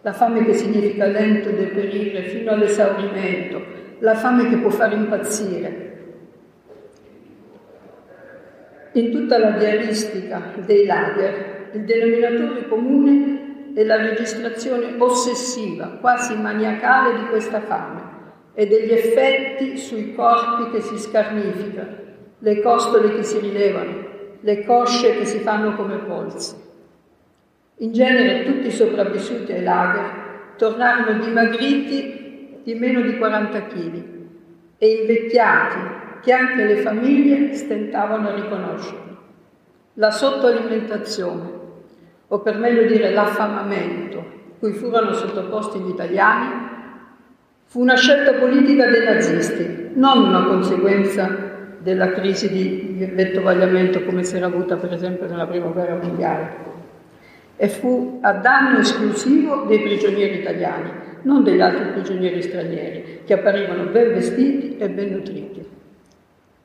la fame che significa lento deperire fino all'esaurimento, la fame che può far impazzire. In tutta la diaristica dei lager, il denominatore comune è la registrazione ossessiva, quasi maniacale di questa fame e degli effetti sui corpi che si scarnificano, le costole che si rilevano, le cosce che si fanno come polsi. In genere tutti i sopravvissuti ai lager tornarono dimagriti di meno di quaranta chili e invecchiati che anche le famiglie stentavano a riconoscerli. La sottoalimentazione, o per meglio dire l'affamamento, cui furono sottoposti gli italiani, fu una scelta politica dei nazisti, non una conseguenza della crisi di vettovagliamento come si era avuta per esempio nella Prima Guerra Mondiale, e fu a danno esclusivo dei prigionieri italiani, non degli altri prigionieri stranieri, che apparivano ben vestiti e ben nutriti.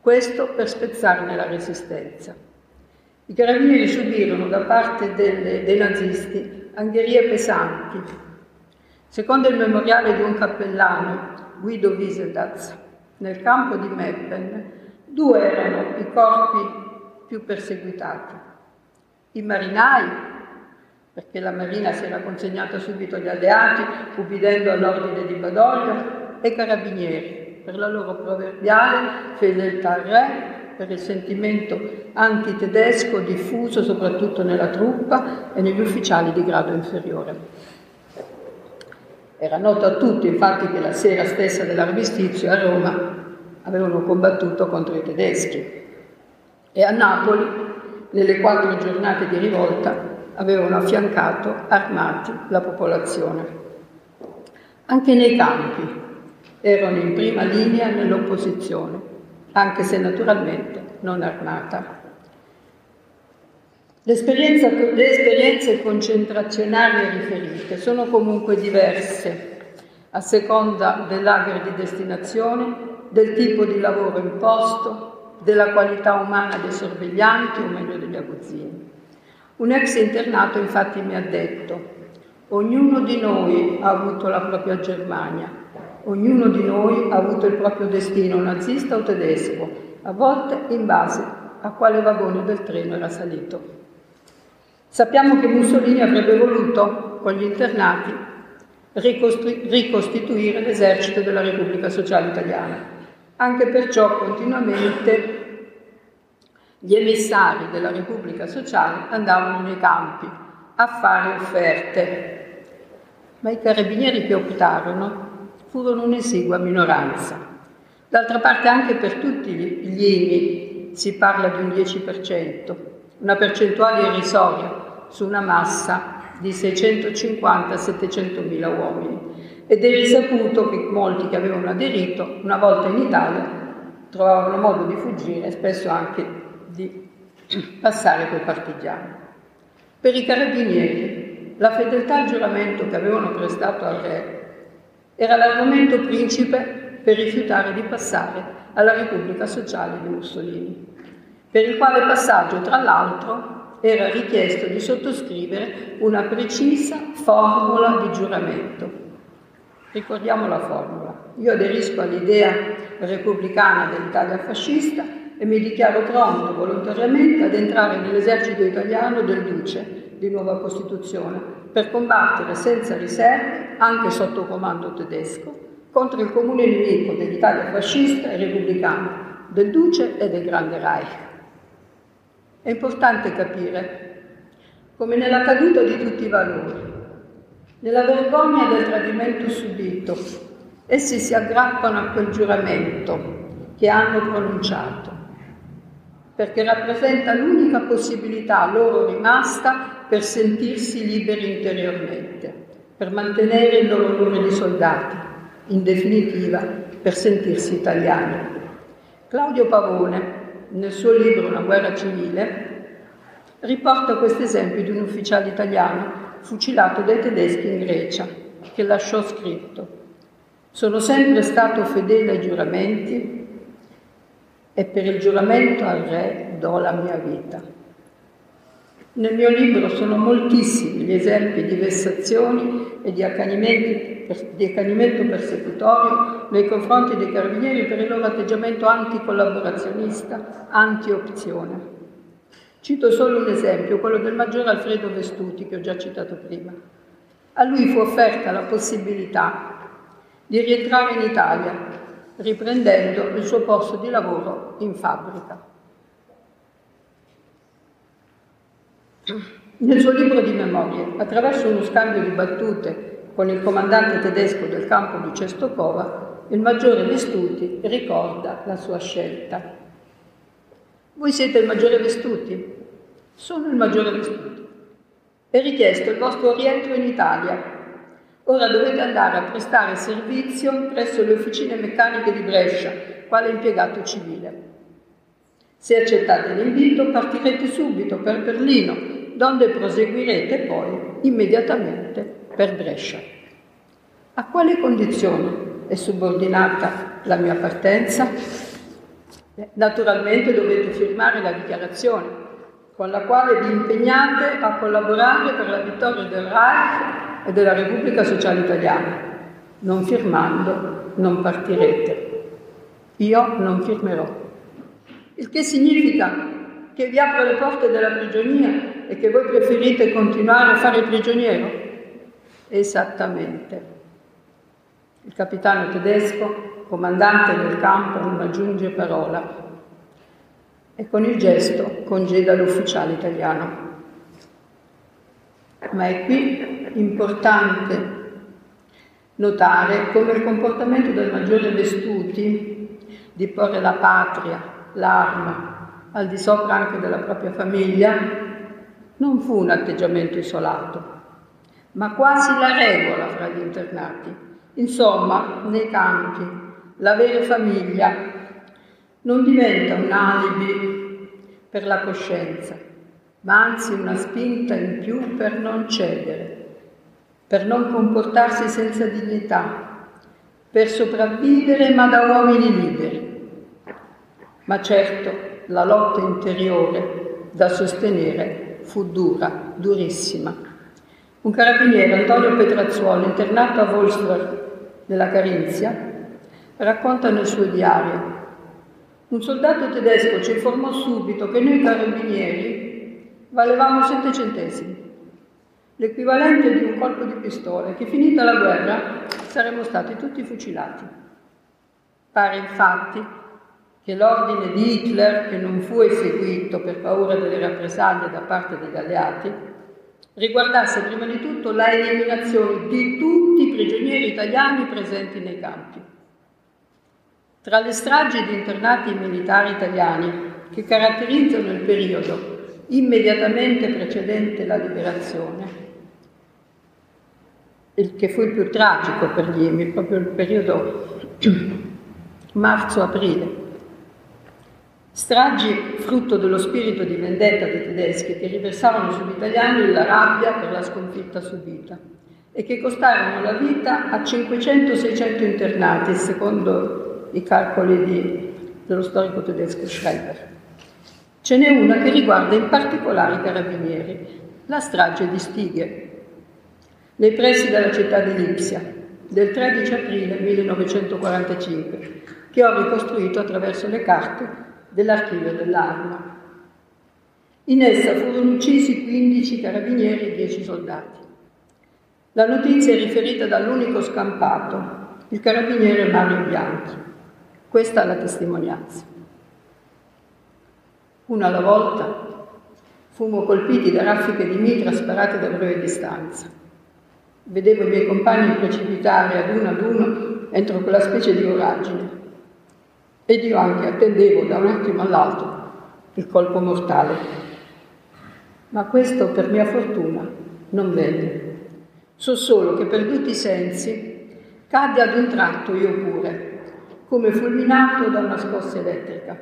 Questo per spezzarne la resistenza. I carabinieri subirono da parte delle, dei nazisti angherie pesanti. Secondo il memoriale di un cappellano, Guido Wiesedatz, nel campo di Meppen, due erano i corpi più perseguitati. I marinai, perché la marina si era consegnata subito agli alleati, ubbidendo all'ordine di Badoglio, e carabinieri, per la loro proverbiale fedeltà al re, per il sentimento antitedesco diffuso soprattutto nella truppa e negli ufficiali di grado inferiore. Era noto a tutti, infatti, che la sera stessa dell'armistizio a Roma avevano combattuto contro i tedeschi e a Napoli, nelle quattro giornate di rivolta, avevano affiancato armati la popolazione. Anche nei campi erano in prima linea nell'opposizione, anche se naturalmente non armata. Le esperienze concentrazionarie riferite sono comunque diverse a seconda del lager di destinazione, del tipo di lavoro imposto, della qualità umana dei sorveglianti o meglio degli aguzzini. Un ex internato infatti mi ha detto: ognuno di noi ha avuto la propria Germania, ognuno di noi ha avuto il proprio destino nazista o tedesco, a volte in base a quale vagone del treno era salito. Sappiamo che Mussolini avrebbe voluto, con gli internati, ricostru- ricostituire l'esercito della Repubblica Sociale Italiana. Anche perciò continuamente gli emissari della Repubblica Sociale andavano nei campi a fare offerte. Ma i carabinieri che optarono furono un'esigua minoranza. D'altra parte anche per tutti gli IMI si parla di un dieci per cento, una percentuale irrisoria su una massa di seicentocinquanta settecentomila uomini, ed è risaputo che molti che avevano aderito una volta in Italia trovavano modo di fuggire e spesso anche di passare coi partigiani. Per i carabinieri la fedeltà al giuramento che avevano prestato al re era l'argomento principe per rifiutare di passare alla Repubblica Sociale di Mussolini, per il quale passaggio, tra l'altro, era richiesto di sottoscrivere una precisa formula di giuramento. Ricordiamo la formula: io aderisco all'idea repubblicana dell'Italia fascista e mi dichiaro pronto volontariamente ad entrare nell'esercito italiano del Duce, di nuova Costituzione, per combattere senza riserve, anche sotto comando tedesco, contro il comune nemico dell'Italia fascista e repubblicana, del Duce e del Grande Reich. È importante capire come nella caduta di tutti i valori, nella vergogna del tradimento subito, essi si aggrappano a quel giuramento che hanno pronunciato, perché rappresenta l'unica possibilità loro rimasta per sentirsi liberi interiormente, per mantenere il loro onore di soldati, in definitiva per sentirsi italiani. Claudio Pavone, nel suo libro Una guerra civile, riporta questo esempio di un ufficiale italiano fucilato dai tedeschi in Grecia, che lasciò scritto: sono sempre stato fedele ai giuramenti e per il giuramento al re do la mia vita. Nel mio libro sono moltissimi gli esempi di vessazioni e di accanimento persecutorio nei confronti dei carabinieri per il loro atteggiamento anticollaborazionista, anti-opzione. Cito solo un esempio, quello del maggiore Alfredo Vestuti, che ho già citato prima. A lui fu offerta la possibilità di rientrare in Italia, riprendendo il suo posto di lavoro in fabbrica. Nel suo libro di memorie, attraverso uno scambio di battute con il comandante tedesco del campo di Cestokova, il maggiore Vestuti ricorda la sua scelta. Voi siete il maggiore Vestuti? Sono il maggiore Vestuti. È richiesto il vostro rientro in Italia. Ora dovete andare a prestare servizio presso le officine meccaniche di Brescia, quale impiegato civile. Se accettate l'invito, partirete subito per Berlino, dove proseguirete poi immediatamente per Brescia. A quale condizione è subordinata la mia partenza? Naturalmente dovete firmare la dichiarazione con la quale vi impegnate a collaborare per la vittoria del Reich e della Repubblica Sociale Italiana. Non firmando non partirete. Io non firmerò. Il che significa che vi apro le porte della prigionia e che voi preferite continuare a fare prigioniero? Esattamente. Il capitano tedesco, comandante del campo, non aggiunge parola e con il gesto congeda l'ufficiale italiano. Ma è qui importante notare come il comportamento del maggiore Vestuti di porre la patria, l'arma, al di sopra anche della propria famiglia, non fu un atteggiamento isolato, ma quasi la regola fra gli internati. Insomma, nei campi, la vera famiglia non diventa un alibi per la coscienza, ma anzi una spinta in più per non cedere, per non comportarsi senza dignità, per sopravvivere ma da uomini liberi. Ma certo la lotta interiore da sostenere fu dura, durissima. Un carabiniere, Antonio Petrazzuolo, internato a Wolfsburg nella Carinzia, racconta nel suo diario: un soldato tedesco ci informò subito che noi carabinieri valevamo sette centesimi, l'equivalente di un colpo di pistola, che finita la guerra saremmo stati tutti fucilati. Pare infatti che l'ordine di Hitler, che non fu eseguito per paura delle rappresaglie da parte degli alleati, riguardasse prima di tutto la eliminazione di tutti i prigionieri italiani presenti nei campi. Tra le stragi di internati militari italiani che caratterizzano il periodo immediatamente precedente la liberazione, il che fu il più tragico per gli Emi, proprio il periodo marzo-aprile. Stragi frutto dello spirito di vendetta dei tedeschi, che riversavano sugli italiani la rabbia per la sconfitta subita e che costarono la vita a cinquecento seicento internati, secondo i calcoli di, dello storico tedesco Schreiber. Ce n'è una che riguarda in particolare i carabinieri, la strage di Stighe, nei pressi della città di Lipsia, del tredici aprile millenovecentoquarantacinque, che ho ricostruito attraverso le carte dell'archivio dell'Arma. In essa furono uccisi quindici carabinieri e dieci soldati. La notizia è riferita dall'unico scampato, il carabiniere Mario Bianchi. Questa è la testimonianza. Una alla volta fummo colpiti da raffiche di mitra sparate da breve distanza. Vedevo i miei compagni precipitare ad uno ad uno entro quella specie di voragine, ed io anche attendevo da un attimo all'altro il colpo mortale. Ma questo, per mia fortuna, non venne. So solo che, perduti i sensi, cadde ad un tratto io pure, come fulminato da una scossa elettrica,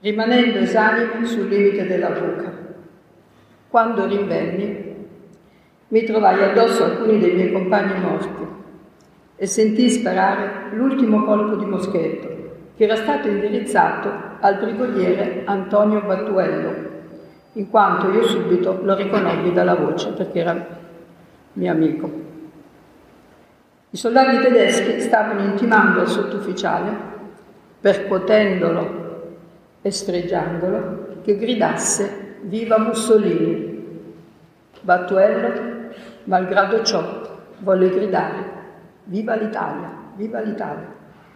rimanendo esanime sul limite della buca. Quando rinvenni, mi trovai addosso alcuni dei miei compagni morti e sentii sparare l'ultimo colpo di moschetto, che era stato indirizzato al brigadiere Antonio Battuello, in quanto io subito lo riconobbi dalla voce, perché era mio amico. I soldati tedeschi stavano intimando al sottufficiale, percotendolo e sfregiandolo, che gridasse «Viva Mussolini!». Battuello, malgrado ciò, volle gridare «Viva l'Italia! Viva l'Italia!».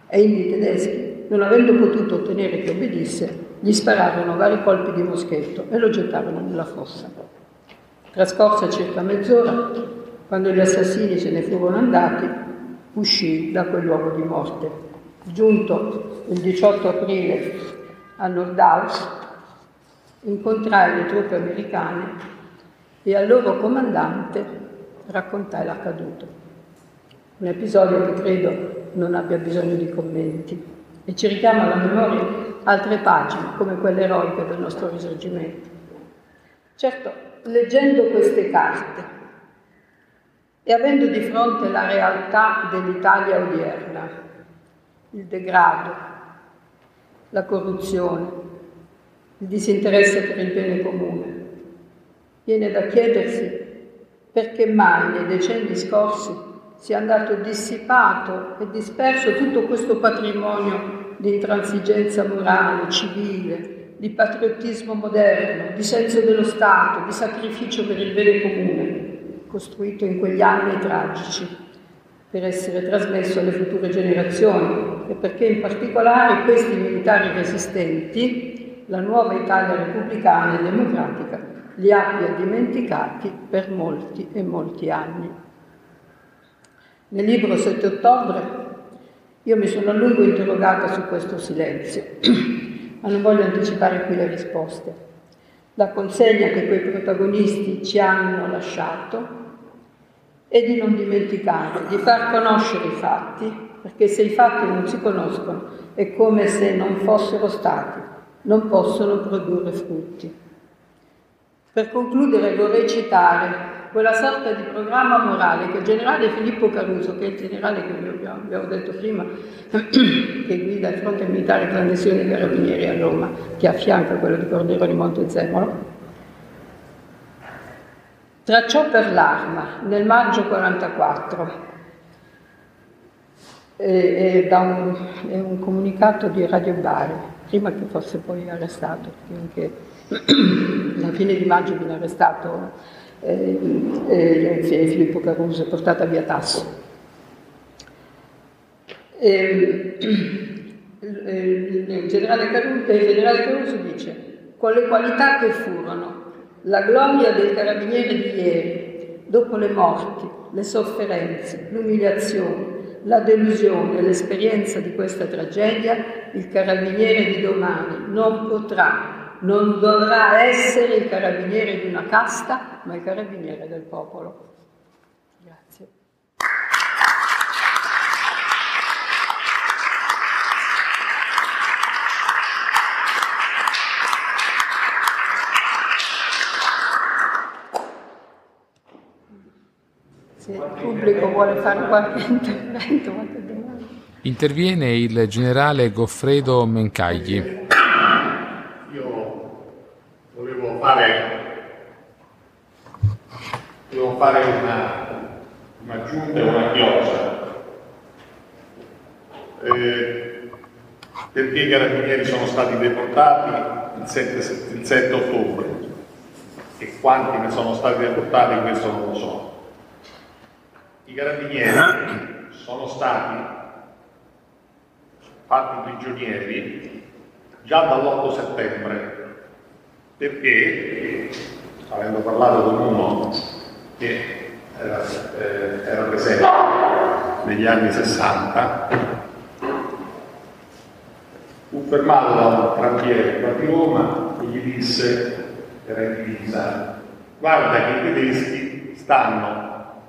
E i tedeschi, non avendo potuto ottenere che obbedisse, gli spararono vari colpi di moschetto e lo gettarono nella fossa. Trascorsa circa mezz'ora, Quando gli assassini se ne furono andati, uscì da quel luogo di morte. Giunto il diciotto aprile a Nordhaus, incontrai le truppe americane e al loro comandante raccontai l'accaduto. Un episodio che credo non abbia bisogno di commenti e ci richiama alla memoria altre pagine, come quelle eroiche del nostro Risorgimento. Certo, leggendo queste carte e avendo di fronte la realtà dell'Italia odierna, il degrado, la corruzione, il disinteresse per il bene comune, viene da chiedersi perché mai nei decenni scorsi sia andato dissipato e disperso tutto questo patrimonio di intransigenza morale, civile, di patriottismo moderno, di senso dello Stato, di sacrificio per il bene comune, costruito in quegli anni tragici per essere trasmesso alle future generazioni, e perché in particolare questi militari resistenti, la nuova Italia repubblicana e democratica, li abbia dimenticati per molti e molti anni. Nel libro sette ottobre io mi sono a lungo interrogata su questo silenzio, ma non voglio anticipare qui le risposte. La consegna che quei protagonisti ci hanno lasciato è di non dimenticare, di far conoscere i fatti, perché se i fatti non si conoscono è come se non fossero stati, non possono produrre frutti. Per concludere vorrei citare quella sorta di programma morale che il generale Filippo Caruso, che è il generale che vi avevo detto prima, che guida il fronte militare clandestino dei carabinieri a Roma, che affianca quello di Cordero di Montezemolo, tracciò per l'arma nel maggio quarantaquattro. E, e da un, è un comunicato di Radio Bari, prima che fosse poi arrestato, perché alla fine di maggio viene arrestato E, e, e Filippo Caruso è portata via Tasso. E, e, il, generale Caruso, il generale Caruso dice: con le qualità che furono la gloria del carabiniere di ieri, dopo le morti, le sofferenze, l'umiliazione, la delusione e l'esperienza di questa tragedia, il carabiniere di domani non potrà, non dovrà essere il carabiniere di una casta, ma il carabiniere del popolo. Grazie. Se il pubblico vuole fare qualche intervento, qualche domanda. Interviene il generale Goffredo Mencagli. Devo fare una, un'aggiunta e una chiosa, eh, perché i carabinieri sono stati deportati il sette ottobre e quanti ne sono stati deportati questo non lo so. I carabinieri sono stati fatti prigionieri già dall'otto settembre, perché, avendo parlato con uno che era, eh, era presente negli anni sessanta, fu fermato da un tranviere di Roma e gli disse, era in divisa, guarda che i tedeschi stanno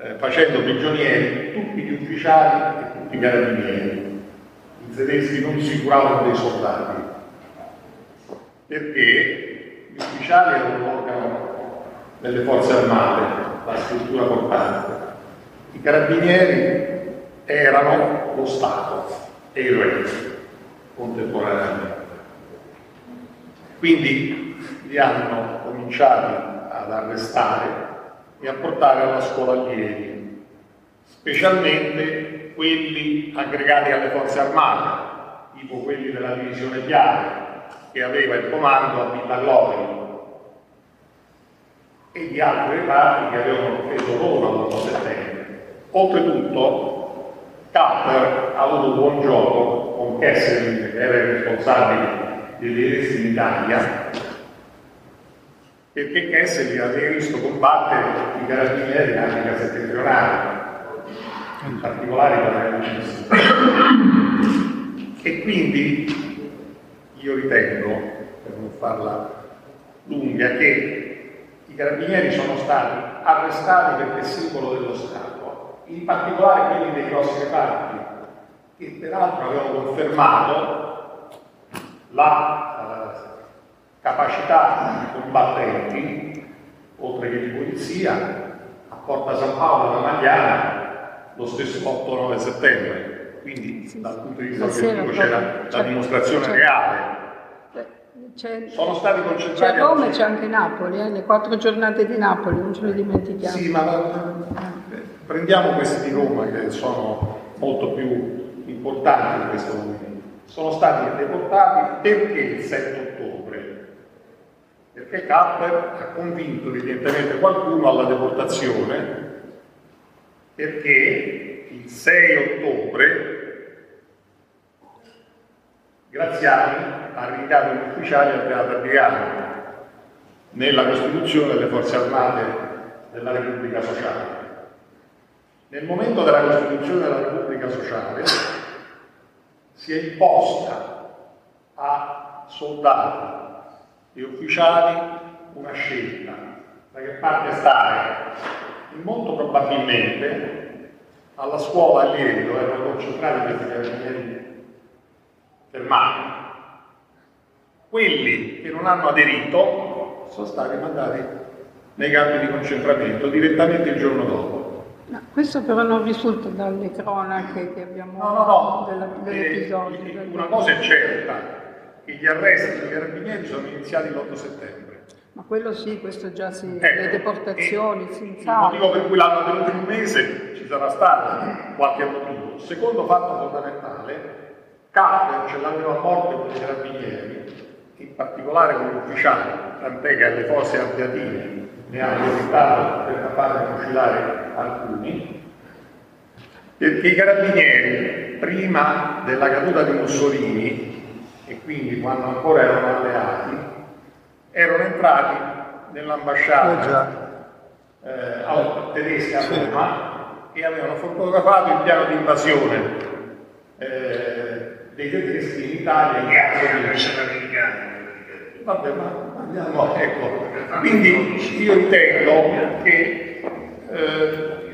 eh, facendo prigionieri tutti gli ufficiali e tutti i carabinieri, i tedeschi non si curavano dei soldati, perché gli ufficiali erano un organo delle forze armate, la struttura portante, i carabinieri erano lo Stato, eroi contemporaneamente. Quindi li hanno cominciati ad arrestare e a portare alla scuola allievi, specialmente quelli aggregati alle forze armate, tipo quelli della divisione Chiave, che aveva il comando a Villallori, e di altre parti che avevano preso loro l'otto settembre. Oltretutto, Kapper ha avuto buon gioco con Kessler, che era il responsabile dei tedeschi in Italia, perché Kessler li aveva visto combattere i carabinieri in Africa settentrionale, in particolare la Francia. E quindi io ritengo, per non farla lunga, che i carabinieri sono stati arrestati perché simbolo dello Stato, in particolare quelli dei grossi reparti, che peraltro avevano confermato la eh, capacità di combattenti, oltre che di polizia, a Porta San Paolo da Magliana lo stesso otto nove settembre. Quindi sì, dal punto di vista obiettivo c'era la dimostrazione reale. Sono stati concentrati. C'è Roma e c'è anche Napoli, eh, le quattro giornate di Napoli, non ce le dimentichiamo. Sì, ma la, eh, prendiamo questi di Roma che sono molto più importanti in questo momento. Sono stati deportati perché il sette ottobre? Perché Kapper ha convinto evidentemente qualcuno alla deportazione, perché il sei ottobre Graziani ha rinviato gli ufficiali al Teatro Brigante nella Costituzione delle Forze Armate della Repubblica Sociale. Nel momento della Costituzione della Repubblica Sociale si è imposta a soldati e ufficiali una scelta da che parte stare, e molto probabilmente alla scuola a Lieto erano concentrati questi carabinieri fermati. Quelli che non hanno aderito sono stati mandati nei campi di concentramento direttamente il giorno dopo. No, questo però non risulta dalle cronache che abbiamo no, no, no. dell'episodio. Eh, dell una cosa è certa, che gli arresti dei carabinieri sono iniziati l'otto settembre. Ma quello sì, questo già si... Eh, le deportazioni, senz'altro. Il motivo per cui l'hanno tenuto un mese ci sarà stato qualche motivo. Secondo fatto fondamentale, Kapper ce l'aveva a morte con i carabinieri, in particolare con gli ufficiali, tant'è che alle forze ardeatine ne hanno evitato per farne fucilare alcuni, perché i carabinieri, prima della caduta di Mussolini, e quindi quando ancora erano alleati, erano entrati nell'ambasciata eh, tedesca a Roma e avevano fotografato il piano di invasione eh, dei tedeschi in Italia e in Italia. Vabbè, ma andiamo, ecco. Quindi io intendo che eh,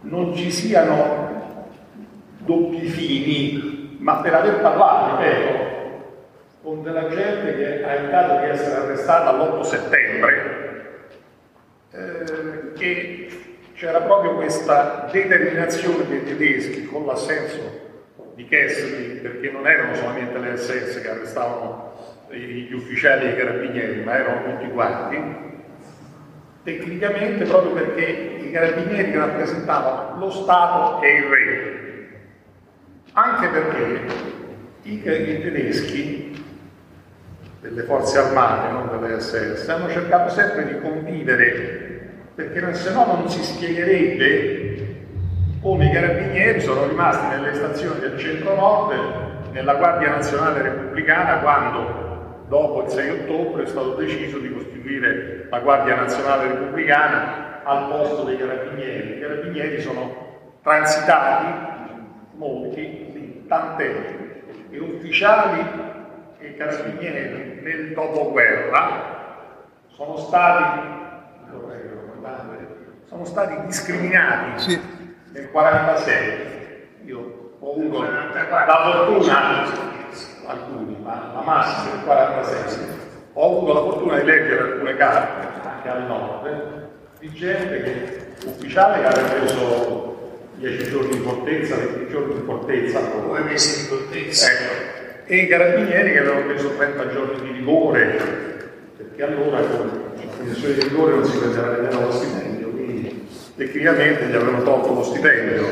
non ci siano doppi fini, ma per aver parlato, ripeto, con della gente che ha evitato di essere arrestata l'otto settembre, eh, che c'era proprio questa determinazione dei tedeschi con l'assenso di Kessler, perché non erano solamente le S S che arrestavano gli ufficiali e i carabinieri, ma erano tutti quanti, tecnicamente proprio perché i carabinieri rappresentavano lo Stato e il re, anche perché i, i tedeschi delle forze armate, non delle S S, hanno cercato sempre di convivere, perché se no non si spiegherebbe come i carabinieri sono rimasti nelle stazioni del centro-nord, nella Guardia Nazionale Repubblicana, quando dopo il sei ottobre è stato deciso di costituire la Guardia Nazionale Repubblicana al posto dei carabinieri. I carabinieri sono transitati, molti, tant'è che ufficiali e carabinieri nel dopoguerra sono stati, sono stati discriminati sì. nel millenovecentoquarantasei. Io ho avuto la fortuna, alcuni, ma la massa del millenovecentoquarantasei, ho avuto la fortuna di leggere alcune carte anche al nord di gente che ufficiale che aveva preso dieci giorni in fortezza, venti giorni in fortezza, due mesi in fortezza. Ecco. E i carabinieri che avevano preso trenta giorni di rigore, perché allora con la condizione di rigore non si prendeva nemmeno lo stipendio, quindi tecnicamente gli avevano tolto lo stipendio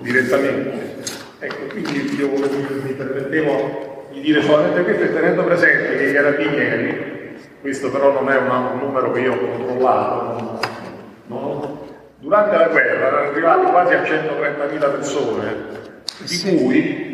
direttamente. Ecco, quindi io mi permettevo di dire solamente questo, tenendo presente che i carabinieri, questo però non è un numero che io ho controllato, no? Durante la guerra erano arrivati quasi a centotrentamila persone, di cui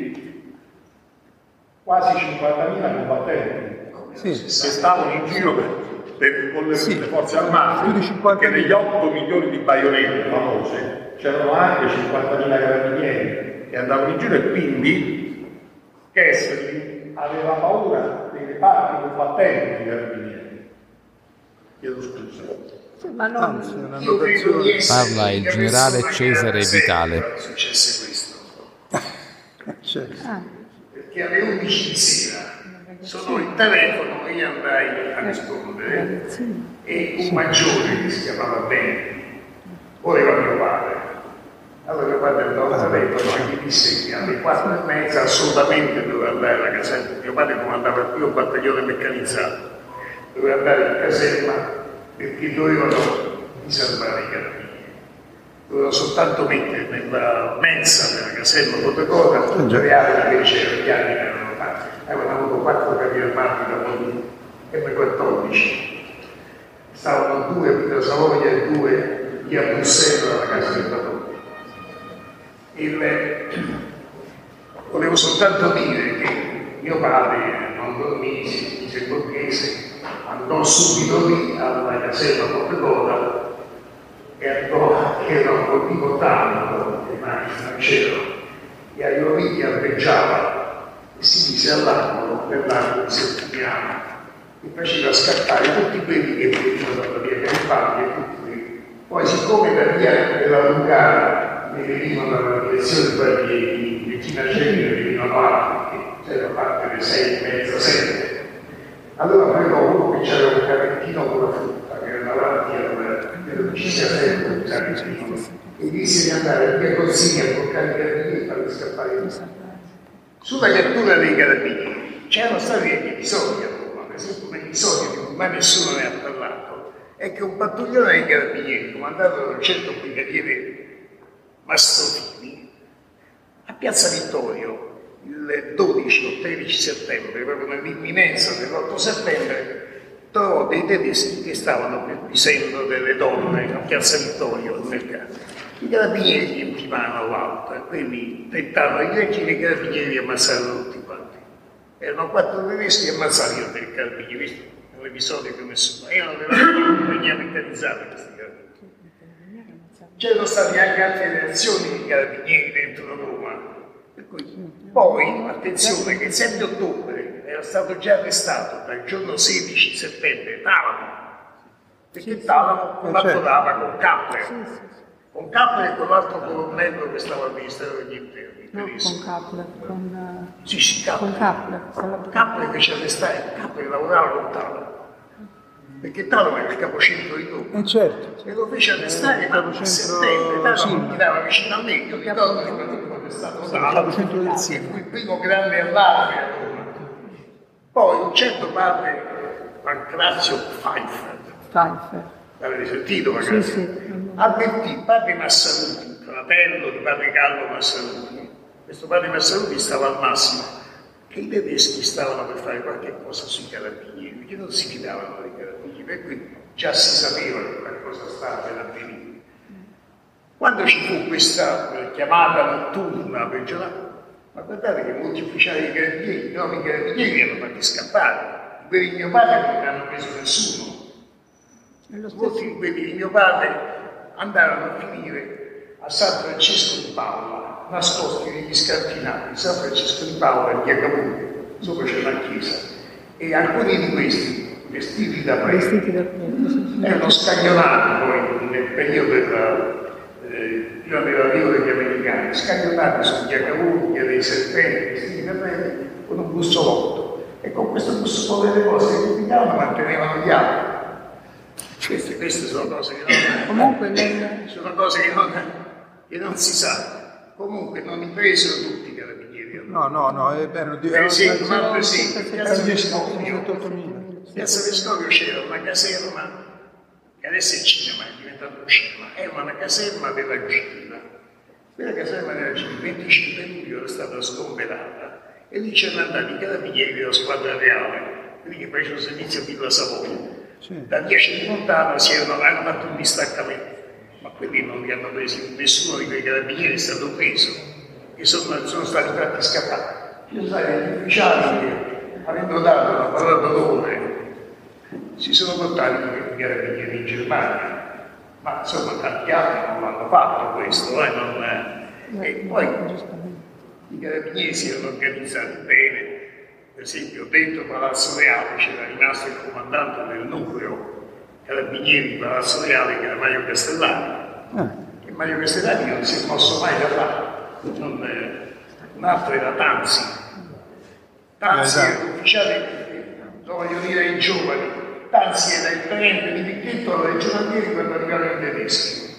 quasi cinquantamila combattenti sì, sì, sì. che stavano in giro per, de, con le, sì, le forze armate, perché negli otto milioni di baionette famose c'erano anche cinquantamila carabinieri che andavano in giro, e quindi Kessler aveva paura dei reparti combattenti di carabinieri. Chiedo scusa. Ma non parla il generale Cesare Vitale. Successe questo. Cioè. Ah. Perché alle undici sera sono il telefono e io andai a rispondere, e un maggiore che si chiamava Benjamin voleva mio padre. Allora mio padre andò al telefono e gli disse che alle quattro e mezza assolutamente doveva andare alla caserma. Mio padre comandava più un battaglione meccanizzato, doveva andare alla caserma perché dovevano salvare i carabinieri. Doveva soltanto mettere nella mensa della caserma protocolla le armi che c'erano, gli anni che erano fatti. Avevano avuto quattro carri armati da noi, emme quattordici. Stavano due da Savoia e due di Abussello dalla casa del padrone. Volevo soltanto dire che mio padre, non dormisse, dice borghese, andò subito lì alla caserma protocolla e andò, che era un po' di contano, le mani non c'erano, e ai rovigli arpeggiava e si mise all'angolo per l'angolo settimanale e faceva scattare tutti quelli che venivano dalla via Campagna e tutti quelli. Poi, siccome la via della Lugana ne venivano dalla direzione di Vecchina Celle, ne venivano altri, perché c'era parte delle sei e mezza, sette. Allora pregò uno che c'era un carrettino con la frutta che era davanti alla e disse di andare a via Corsica con carabinieri e farli scappare di sangue. Sulla cattura dei carabinieri c'erano stati degli episodi a Roma, per esempio un episodio di cui mai nessuno ne ha parlato, è che un pattuglione dei carabinieri comandato da un certo brigadiere Mastrovini a Piazza Vittorio il dodici o tredici settembre, proprio nell'imminenza dell'otto settembre, trovò dei tedeschi che stavano perquisendo delle donne a Piazza Vittorio al mercato. I carabinieri gli intimavano l'auto e quelli tentavano di leggere, i carabinieri li ammazzarono tutti quanti. Erano quattro tedeschi ammazzati da dei carabinieri, visto? È un episodio che nessuno. Erano veramente compagnia meccanizzata questi carabinieri. C'erano state anche altre reazioni di carabinieri dentro Roma. Per cui, poi, attenzione, che il sette ottobre era stato già arrestato dal giorno sedici settembre Tavano, perché Tavano collaborava con Kessler, con Kessler e con l'altro colonnello che stava al Ministero degli Interni. No, con Kessler, sì, sì, Kessler che ci arrestava, Kessler lavorava con Tavano, perché Taro era il capocentro di Roma, eh certo. E lo fece arrestare a settembre, Taro mi tirava vicino a me, io ricordo che quando è stato Taro, che fu il primo grande allarme a Roma. Poi un certo padre, Pancrazio Pfeiffer, l'avete sentito magari? Sì, sì. Avvertì padre Massaruti, fratello di padre Carlo Massaruti, questo padre Massaruti stava al massimo, che i tedeschi stavano per fare qualche cosa sui carabinieri, perché non si fidavano dei carabinieri, e quindi già si sapeva che qualcosa stava per avvenire. Quando ci fu questa chiamata notturna per giornata, ma guardate che molti ufficiali dei carabinieri, i nomi carabinieri, li hanno fatti scappare, quelli di mio padre non hanno preso nessuno, molti di quelli di mio padre andarono a finire a San Francesco di Paola, nascosti negli scarpinati, San Francesco di Paola, via Capone, sopra c'è una chiesa, e alcuni di questi, vestiti da prete, erano scaglionati poi nel periodo prima eh, dell'arrivo degli americani, scaglionati su via Capone, via dei serpenti, vestiti da prete, con un bussolotto, e con questo bussolotto delle cose che criticavano mantenevano gli altri. Queste, queste sono cose che non, comunque, nel... sono cose che non, che non si sa. Comunque non impresero tutti i carabinieri. No, no, no, è bello. Per esempio, un altro esempio, Piazza Vescovio. Piazza Vescovio c'era una caserma, che adesso è il cinema, è diventato un cinema, era una caserma della Gilla. Quella caserma della Gilla, il venticinque luglio, era stata sgomberata e lì c'erano andati i carabinieri della squadra reale, quelli che facevano servizio a Villa Savoia. Da dieci di Montana si erano fatto un distaccamento. Ma quelli non li hanno presi, nessuno di quei carabinieri è stato preso, e sono, sono stati fatti scappare. Ci sono stati gli ufficiali che, avendo dato la parola d'onore si sono portati i carabinieri in Germania, ma insomma tanti altri non l'hanno fatto questo, eh, non, eh. E poi i carabinieri si erano organizzati bene. Per esempio dentro Palazzo Reale c'era rimasto il comandante del nucleo carabinieri di Palazzo Reale, che era Mario Castellani, eh. e Mario Castellani non si è mosso mai da fare, non, eh, un altro era Tanzi. Tanzi eh, era l'ufficiale, lo voglio dire ai giovani, Tanzi era il tenente di picchetto alla giornalieri quando arrivarono i tedeschi.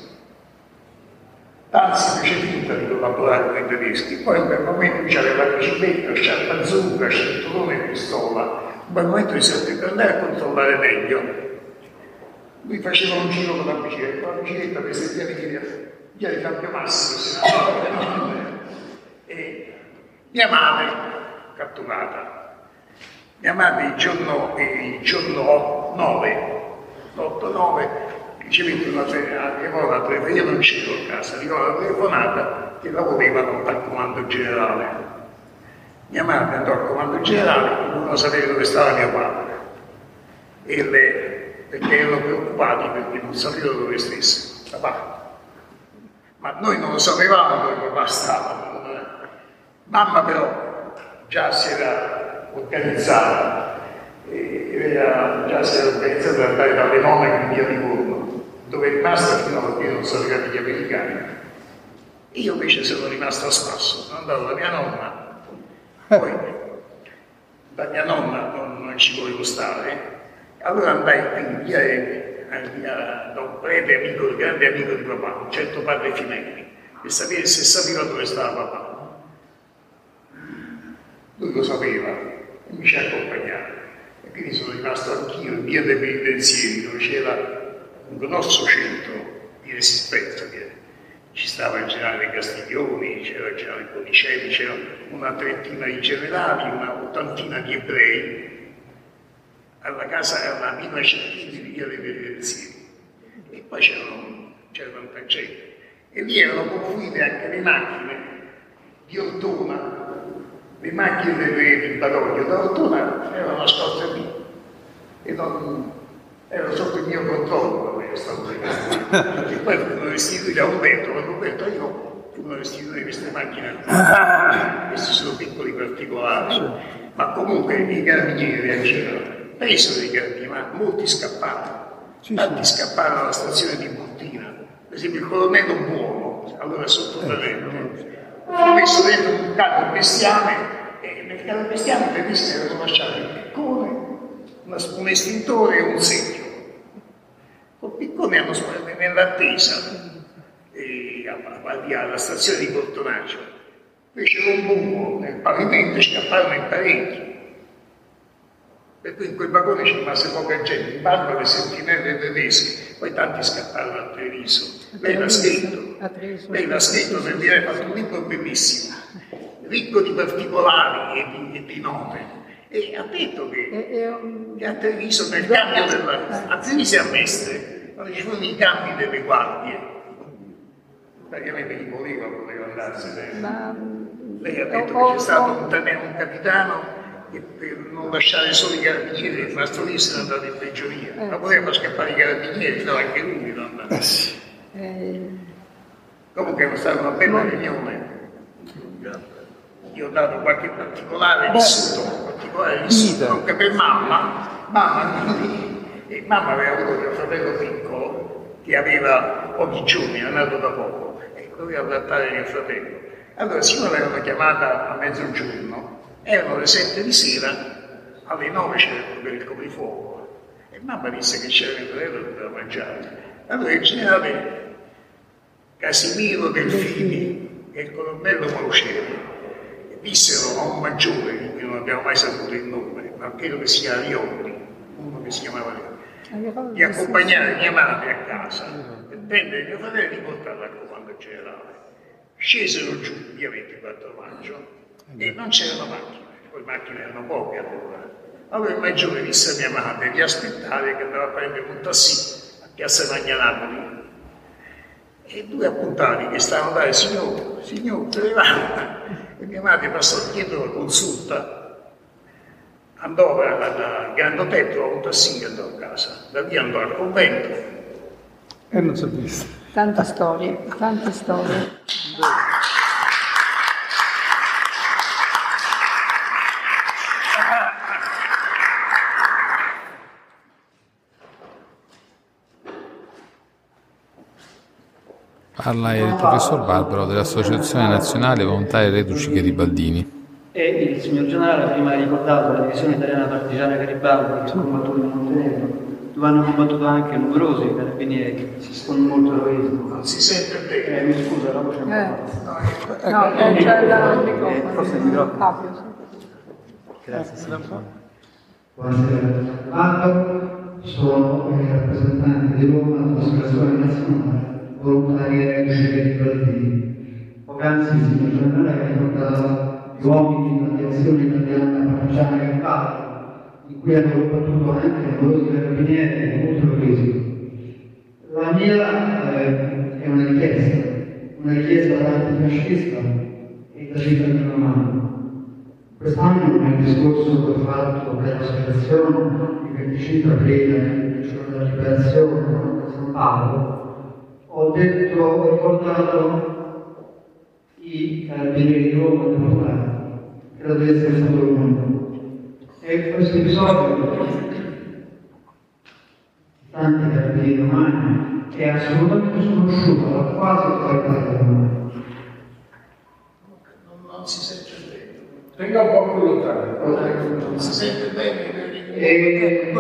Tanzi fece finta di collaborare con i tedeschi, poi in quel momento c'aveva la bicicletta, sciarpa zucca, cinturone e pistola. In quel momento risolve per andare a controllare meglio. Lui faceva un giro con la bicicletta, con la bicicletta prese via di via di Fabio Massimo, se ne e mia madre catturata. Mia madre il giorno, il giorno nove, l'otto nove, ricevette una telefonata, io non c'ero a casa, ricordo la telefonata che la volevano al comando generale. Mia madre andò al comando generale, non sapeva dove stava mio padre, e le, perché ero preoccupato perché non sapevo dove stesse, papà. Ma noi non lo sapevamo dove papà stava. Mamma però già si era organizzata, e era già si era organizzata per andare dalle nove in via Livorno, dove è rimasta fino a che non sono arrivati gli americani. Io invece sono rimasto a spasso, sono andato da mia nonna, poi da mia nonna non, non ci volevo stare, allora andai in via, via da un prete amico, un grande amico di papà, un certo padre Fimelli, per sapere se sapeva dove stava papà. Lui lo sapeva e mi ci ha accompagnato, e quindi sono rimasto anch'io in via dei Penitenzieri, dove c'era un grosso centro di resistenza, che ci stava il generale Castiglioni, c'era il generale Bonicelli, c'era una trentina di generali, una ottantina di ebrei, alla casa, alla villa Cecchini di via dei Penitenzieri, e poi c'era tanta gente, e lì erano confluite anche le macchine di Ortona, le macchine di Badoglio da Ortona erano nascoste lì e non erano sotto il mio controllo, ero stato e poi furono restituite a Roberto, ma Roberto e io furono restituite queste macchine. Questi sono piccoli particolari, ma comunque i carabinieri reagirono, presero dei carabinieri, ma molti scapparono, tanti scapparono alla stazione di Bottina, per esempio il colonnello Buono, allora sottotenente. Ho messo dentro un carro bestiame e nel carro bestiame i tedeschi erano lasciati un piccone, un estintore e un secchio. Col piccone hanno sparato nell'attesa e alla stazione di Portonaggio. Fecero un buco nel pavimento e scapparono in parecchi. Per cui in quel vagone ci rimase poca gente, in barba le sentinelle tedesche, poi tanti scapparono a Treviso. Lei l'ha scritto, lei l'ha scritto per dire che ha fatto un libro bellissimo, ricco di particolari e di, e di note. E ha detto che, e, e, um, che a Treviso, nel cambio della. A Treviso e a Mestre, quando ci furono i cambi delle guardie, praticamente chi voleva voleva andarsene. Ma, lei ha detto oh, che c'è stato oh, un, un capitano. E per non lasciare solo i carabinieri, il rimasto lì se ne è andato in peggioria, eh. ma poteva scappare i carabinieri, no, anche lui non andava. Eh. Comunque è stata una bella riunione. Io ho dato qualche particolare vissuto, un particolare vissuto, comunque per mamma, mamma, e mamma aveva avuto mio fratello piccolo, che aveva pochi giorni, era nato da poco, e doveva adattare mio fratello. Allora, siccome l'avevano chiamata a mezzogiorno, erano le sette di sera, alle nove c'era per il coprifuoco e mamma disse che c'era il fratello che doveva mangiare. Allora il generale Casimiro Delfini e il colonnello Mauthausen dissero a un maggiore, di cui non abbiamo mai saputo il nome, ma credo che sia Rioli, uno che si chiamava Rioli, di accompagnare mia madre a casa e prendere mio fratello e di portarla al comando generale. Scesero giù via ventiquattro maggio. E non c'erano macchine, poi macchine erano poche allora. Allora il maggiore disse a mia madre di aspettare che andava a prendere un tassì a Piazza Magnalanoli. E due appuntati che stavano là, signore, signore, levanta. E mia madre passò dietro la consulta andò da, da Gandotetto a un tassì, andò a casa, da lì andò al convento. E non si è visto. Tante storie, tante storie. Parla il professor Barbaro dell'Associazione Nazionale Volontari Reduci Garibaldini. E il signor Generale prima ha ricordato la divisione italiana partigiana Garibaldi che ha combattuto in Montenegro, dove hanno combattuto anche numerosi carabinieri con molto eroismo. Non si sente bene. Eh, mi scusa, la voce è eh. No, no eh, c'è la microfono. Eh, forse il microfono. Grazie, signor. Buonasera. Vado, sono il rappresentante di Roma dell'Associazione Nazionale Volontari Reduci Garibaldini. Poc'anzi il signor Generale ha ricordato gli uomini della direzione italiana partigiana Garibaldi, in cui hanno combattuto anche numerosi carabinieri e molto crisi. La mia eh, è una richiesta, una richiesta antifascista e da cittadino romano. Quest'anno, nel discorso che ho fatto per l'associazione il venticinque aprile, il giorno della liberazione a San Paolo, ho detto, ho ricordato i carabinieri di Roma deportati. Credo di essere stato l'uomo. E questo episodio, tanti carabinieri romani, è assolutamente sconosciuto da quasi tutta l'Italia romana. Non si sente bene. Tenga un po' più lontano. Non si sente bene. E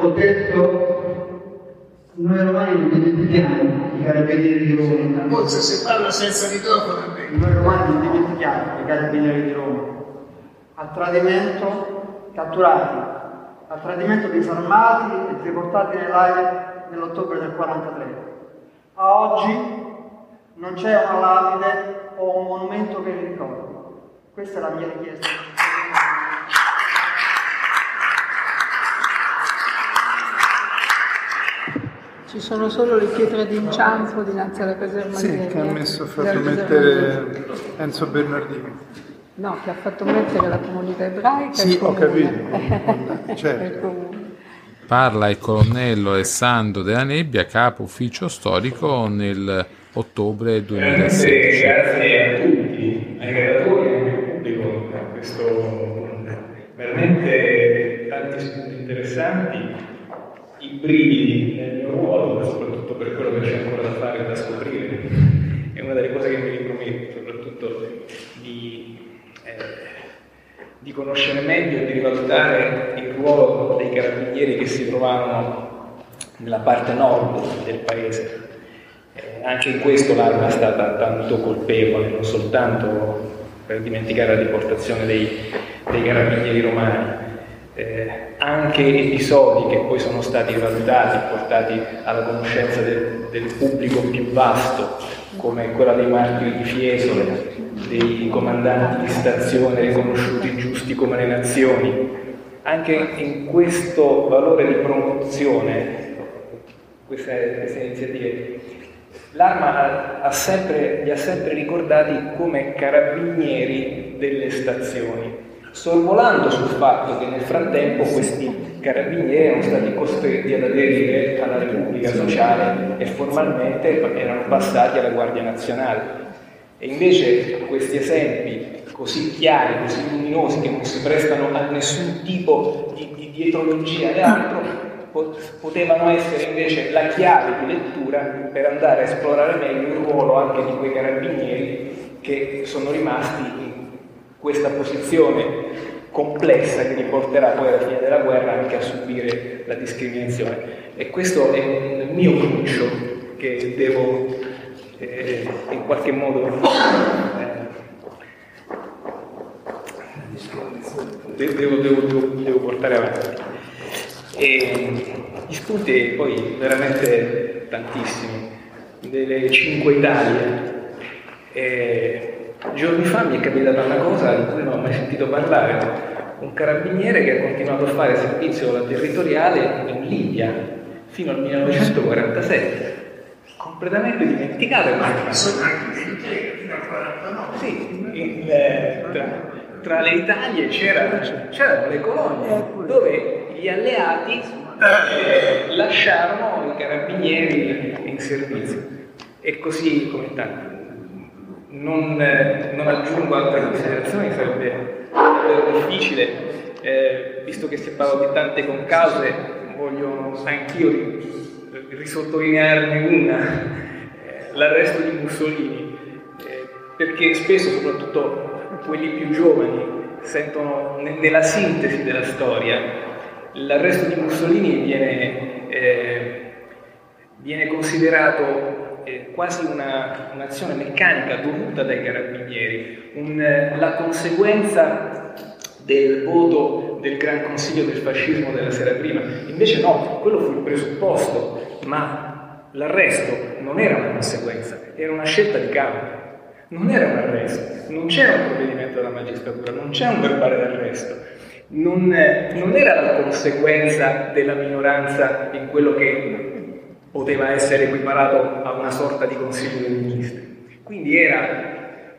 ho detto, noi romani non dimentichiamo i carabinieri di Roma. Forse se parla senza microfono. Noi romani non dimentichiamo i carabinieri di Roma, a tradimento catturati, a tradimento disarmati e riportati nei lager nell'ottobre del quarantatré. A oggi non c'è una lapide o un monumento che li ricordi. Questa è la mia richiesta. Ci sono solo le pietre d'inciampo dinanzi alla caserma. Sì, che ha messo fatto mettere Enzo Bernardini. No, che ha fatto mettere la comunità ebraica. Sì, ho capito. Certo. Parla il colonnello Alessandro Della Nebbia, capo ufficio storico, nel ottobre duemilasedici. Grazie a tutti, ai relatori e al pubblico per questo veramente tanti spunti interessanti. I brividi nel mio ruolo, ma soprattutto per quello che c'è ancora da fare e da scoprire. È una delle cose che mi riprometto, soprattutto di, eh, di conoscere meglio e di rivalutare il ruolo dei carabinieri che si trovavano nella parte nord del paese. Eh, anche in questo l'Arma è stata tanto colpevole, non soltanto per dimenticare la deportazione dei, dei carabinieri romani. Eh, anche episodi che poi sono stati rivalutati e portati alla conoscenza del, del pubblico più vasto, come quella dei martiri di Fiesole, dei comandanti di stazione riconosciuti giusti come le nazioni. Anche in questo valore di promozione, queste, queste iniziative, l'Arma ha sempre, li ha sempre ricordati come carabinieri delle stazioni, sorvolando sul fatto che nel frattempo questi carabinieri erano stati costretti ad aderire alla Repubblica Sociale e formalmente erano passati alla Guardia Nazionale. E invece questi esempi così chiari, così luminosi, che non si prestano a nessun tipo di, di dietrologia né altro, potevano essere invece la chiave di lettura per andare a esplorare meglio il ruolo anche di quei carabinieri che sono rimasti in questa posizione complessa che li porterà poi alla fine della guerra anche a subire la discriminazione. E questo è un mio cruccio che devo eh, in qualche modo eh, devo, devo, devo, devo portare avanti. E gli spunti poi veramente tantissimi, delle cinque Italie. Eh, Giorni fa mi è capitata una cosa di cui non ho mai sentito parlare. Un carabiniere che ha continuato a fare servizio territoriale in Libia fino al millenovecentoquarantasette, completamente dimenticato. Sì, in, tra, tra le Italie c'erano le colonie dove gli alleati eh, lasciarono i carabinieri in servizio e così come tanto. Non, non aggiungo altre considerazioni, sarebbe difficile, eh, visto che si parla di tante concause, voglio anch'io risottolinearne una, eh, l'arresto di Mussolini, eh, perché spesso, soprattutto quelli più giovani, sentono ne, nella sintesi della storia, l'arresto di Mussolini viene, eh, viene considerato quasi una, un'azione meccanica dovuta dai carabinieri, un, la conseguenza del voto del Gran Consiglio del Fascismo della sera prima. Invece no, quello fu il presupposto, ma l'arresto non era una conseguenza, era una scelta di campo. Non era un arresto, non c'era un provvedimento della magistratura, non c'è un verbale d'arresto, non, non era la conseguenza della minoranza in quello che poteva essere equiparato a una sorta di Consiglio dei Ministri. Quindi era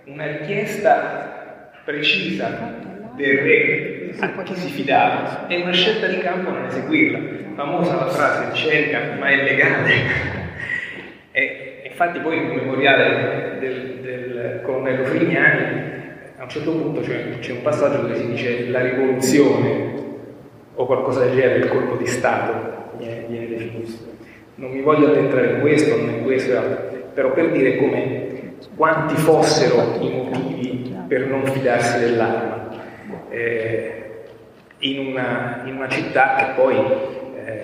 una richiesta precisa del re a chi si fidava e una scelta di campo non eseguirla. Famosa la frase "cerca, ma è legale". E infatti poi nel memoriale del, del colonnello Frignani a un certo punto c'è, c'è un passaggio dove si dice la rivoluzione o qualcosa del genere, il colpo di Stato viene, viene definito. Non mi voglio addentrare in questo, non in questo, però per dire come quanti fossero i motivi per non fidarsi dell'arma eh, in, una, in una città che poi eh,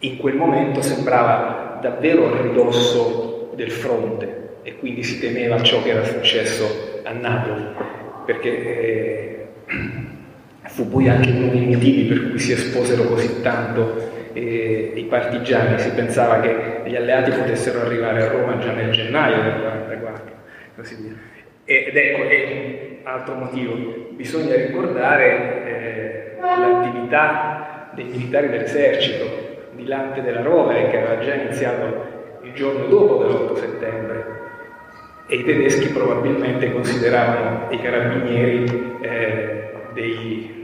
in quel momento sembrava davvero a ridosso del fronte e quindi si temeva ciò che era successo a Napoli, perché eh, fu poi anche uno dei motivi per cui si esposero così tanto e i partigiani. Si pensava che gli alleati potessero arrivare a Roma già nel gennaio del millenovecentoquarantaquattro, così via. Ed ecco, è un altro motivo. Bisogna ricordare eh, l'attività dei militari dell'esercito di Dante della Rovere, che aveva già iniziato il giorno dopo dell'otto settembre, e i tedeschi probabilmente consideravano i carabinieri eh, dei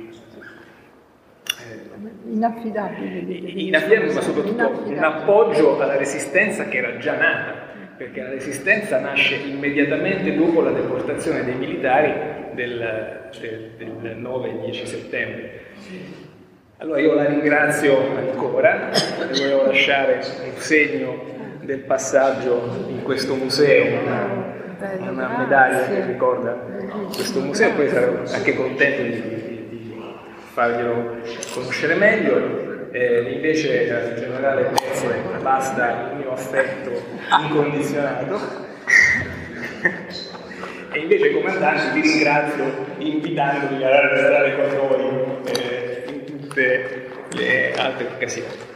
inaffidabili, inaffidabili, ma soprattutto inaffidabili. Un appoggio alla resistenza che era già nata, perché la resistenza nasce immediatamente dopo la deportazione dei militari del, del, del nove e dieci settembre. Allora io la ringrazio ancora, volevo lasciare un segno del passaggio in questo museo, una, una medaglia che ricorda questo museo, poi sarò anche contento di farglielo conoscere meglio. Eh, invece al generale Pezzolet basta il mio affetto incondizionato e invece comandante vi ringrazio invitandovi a restare con noi eh, in tutte le altre occasioni.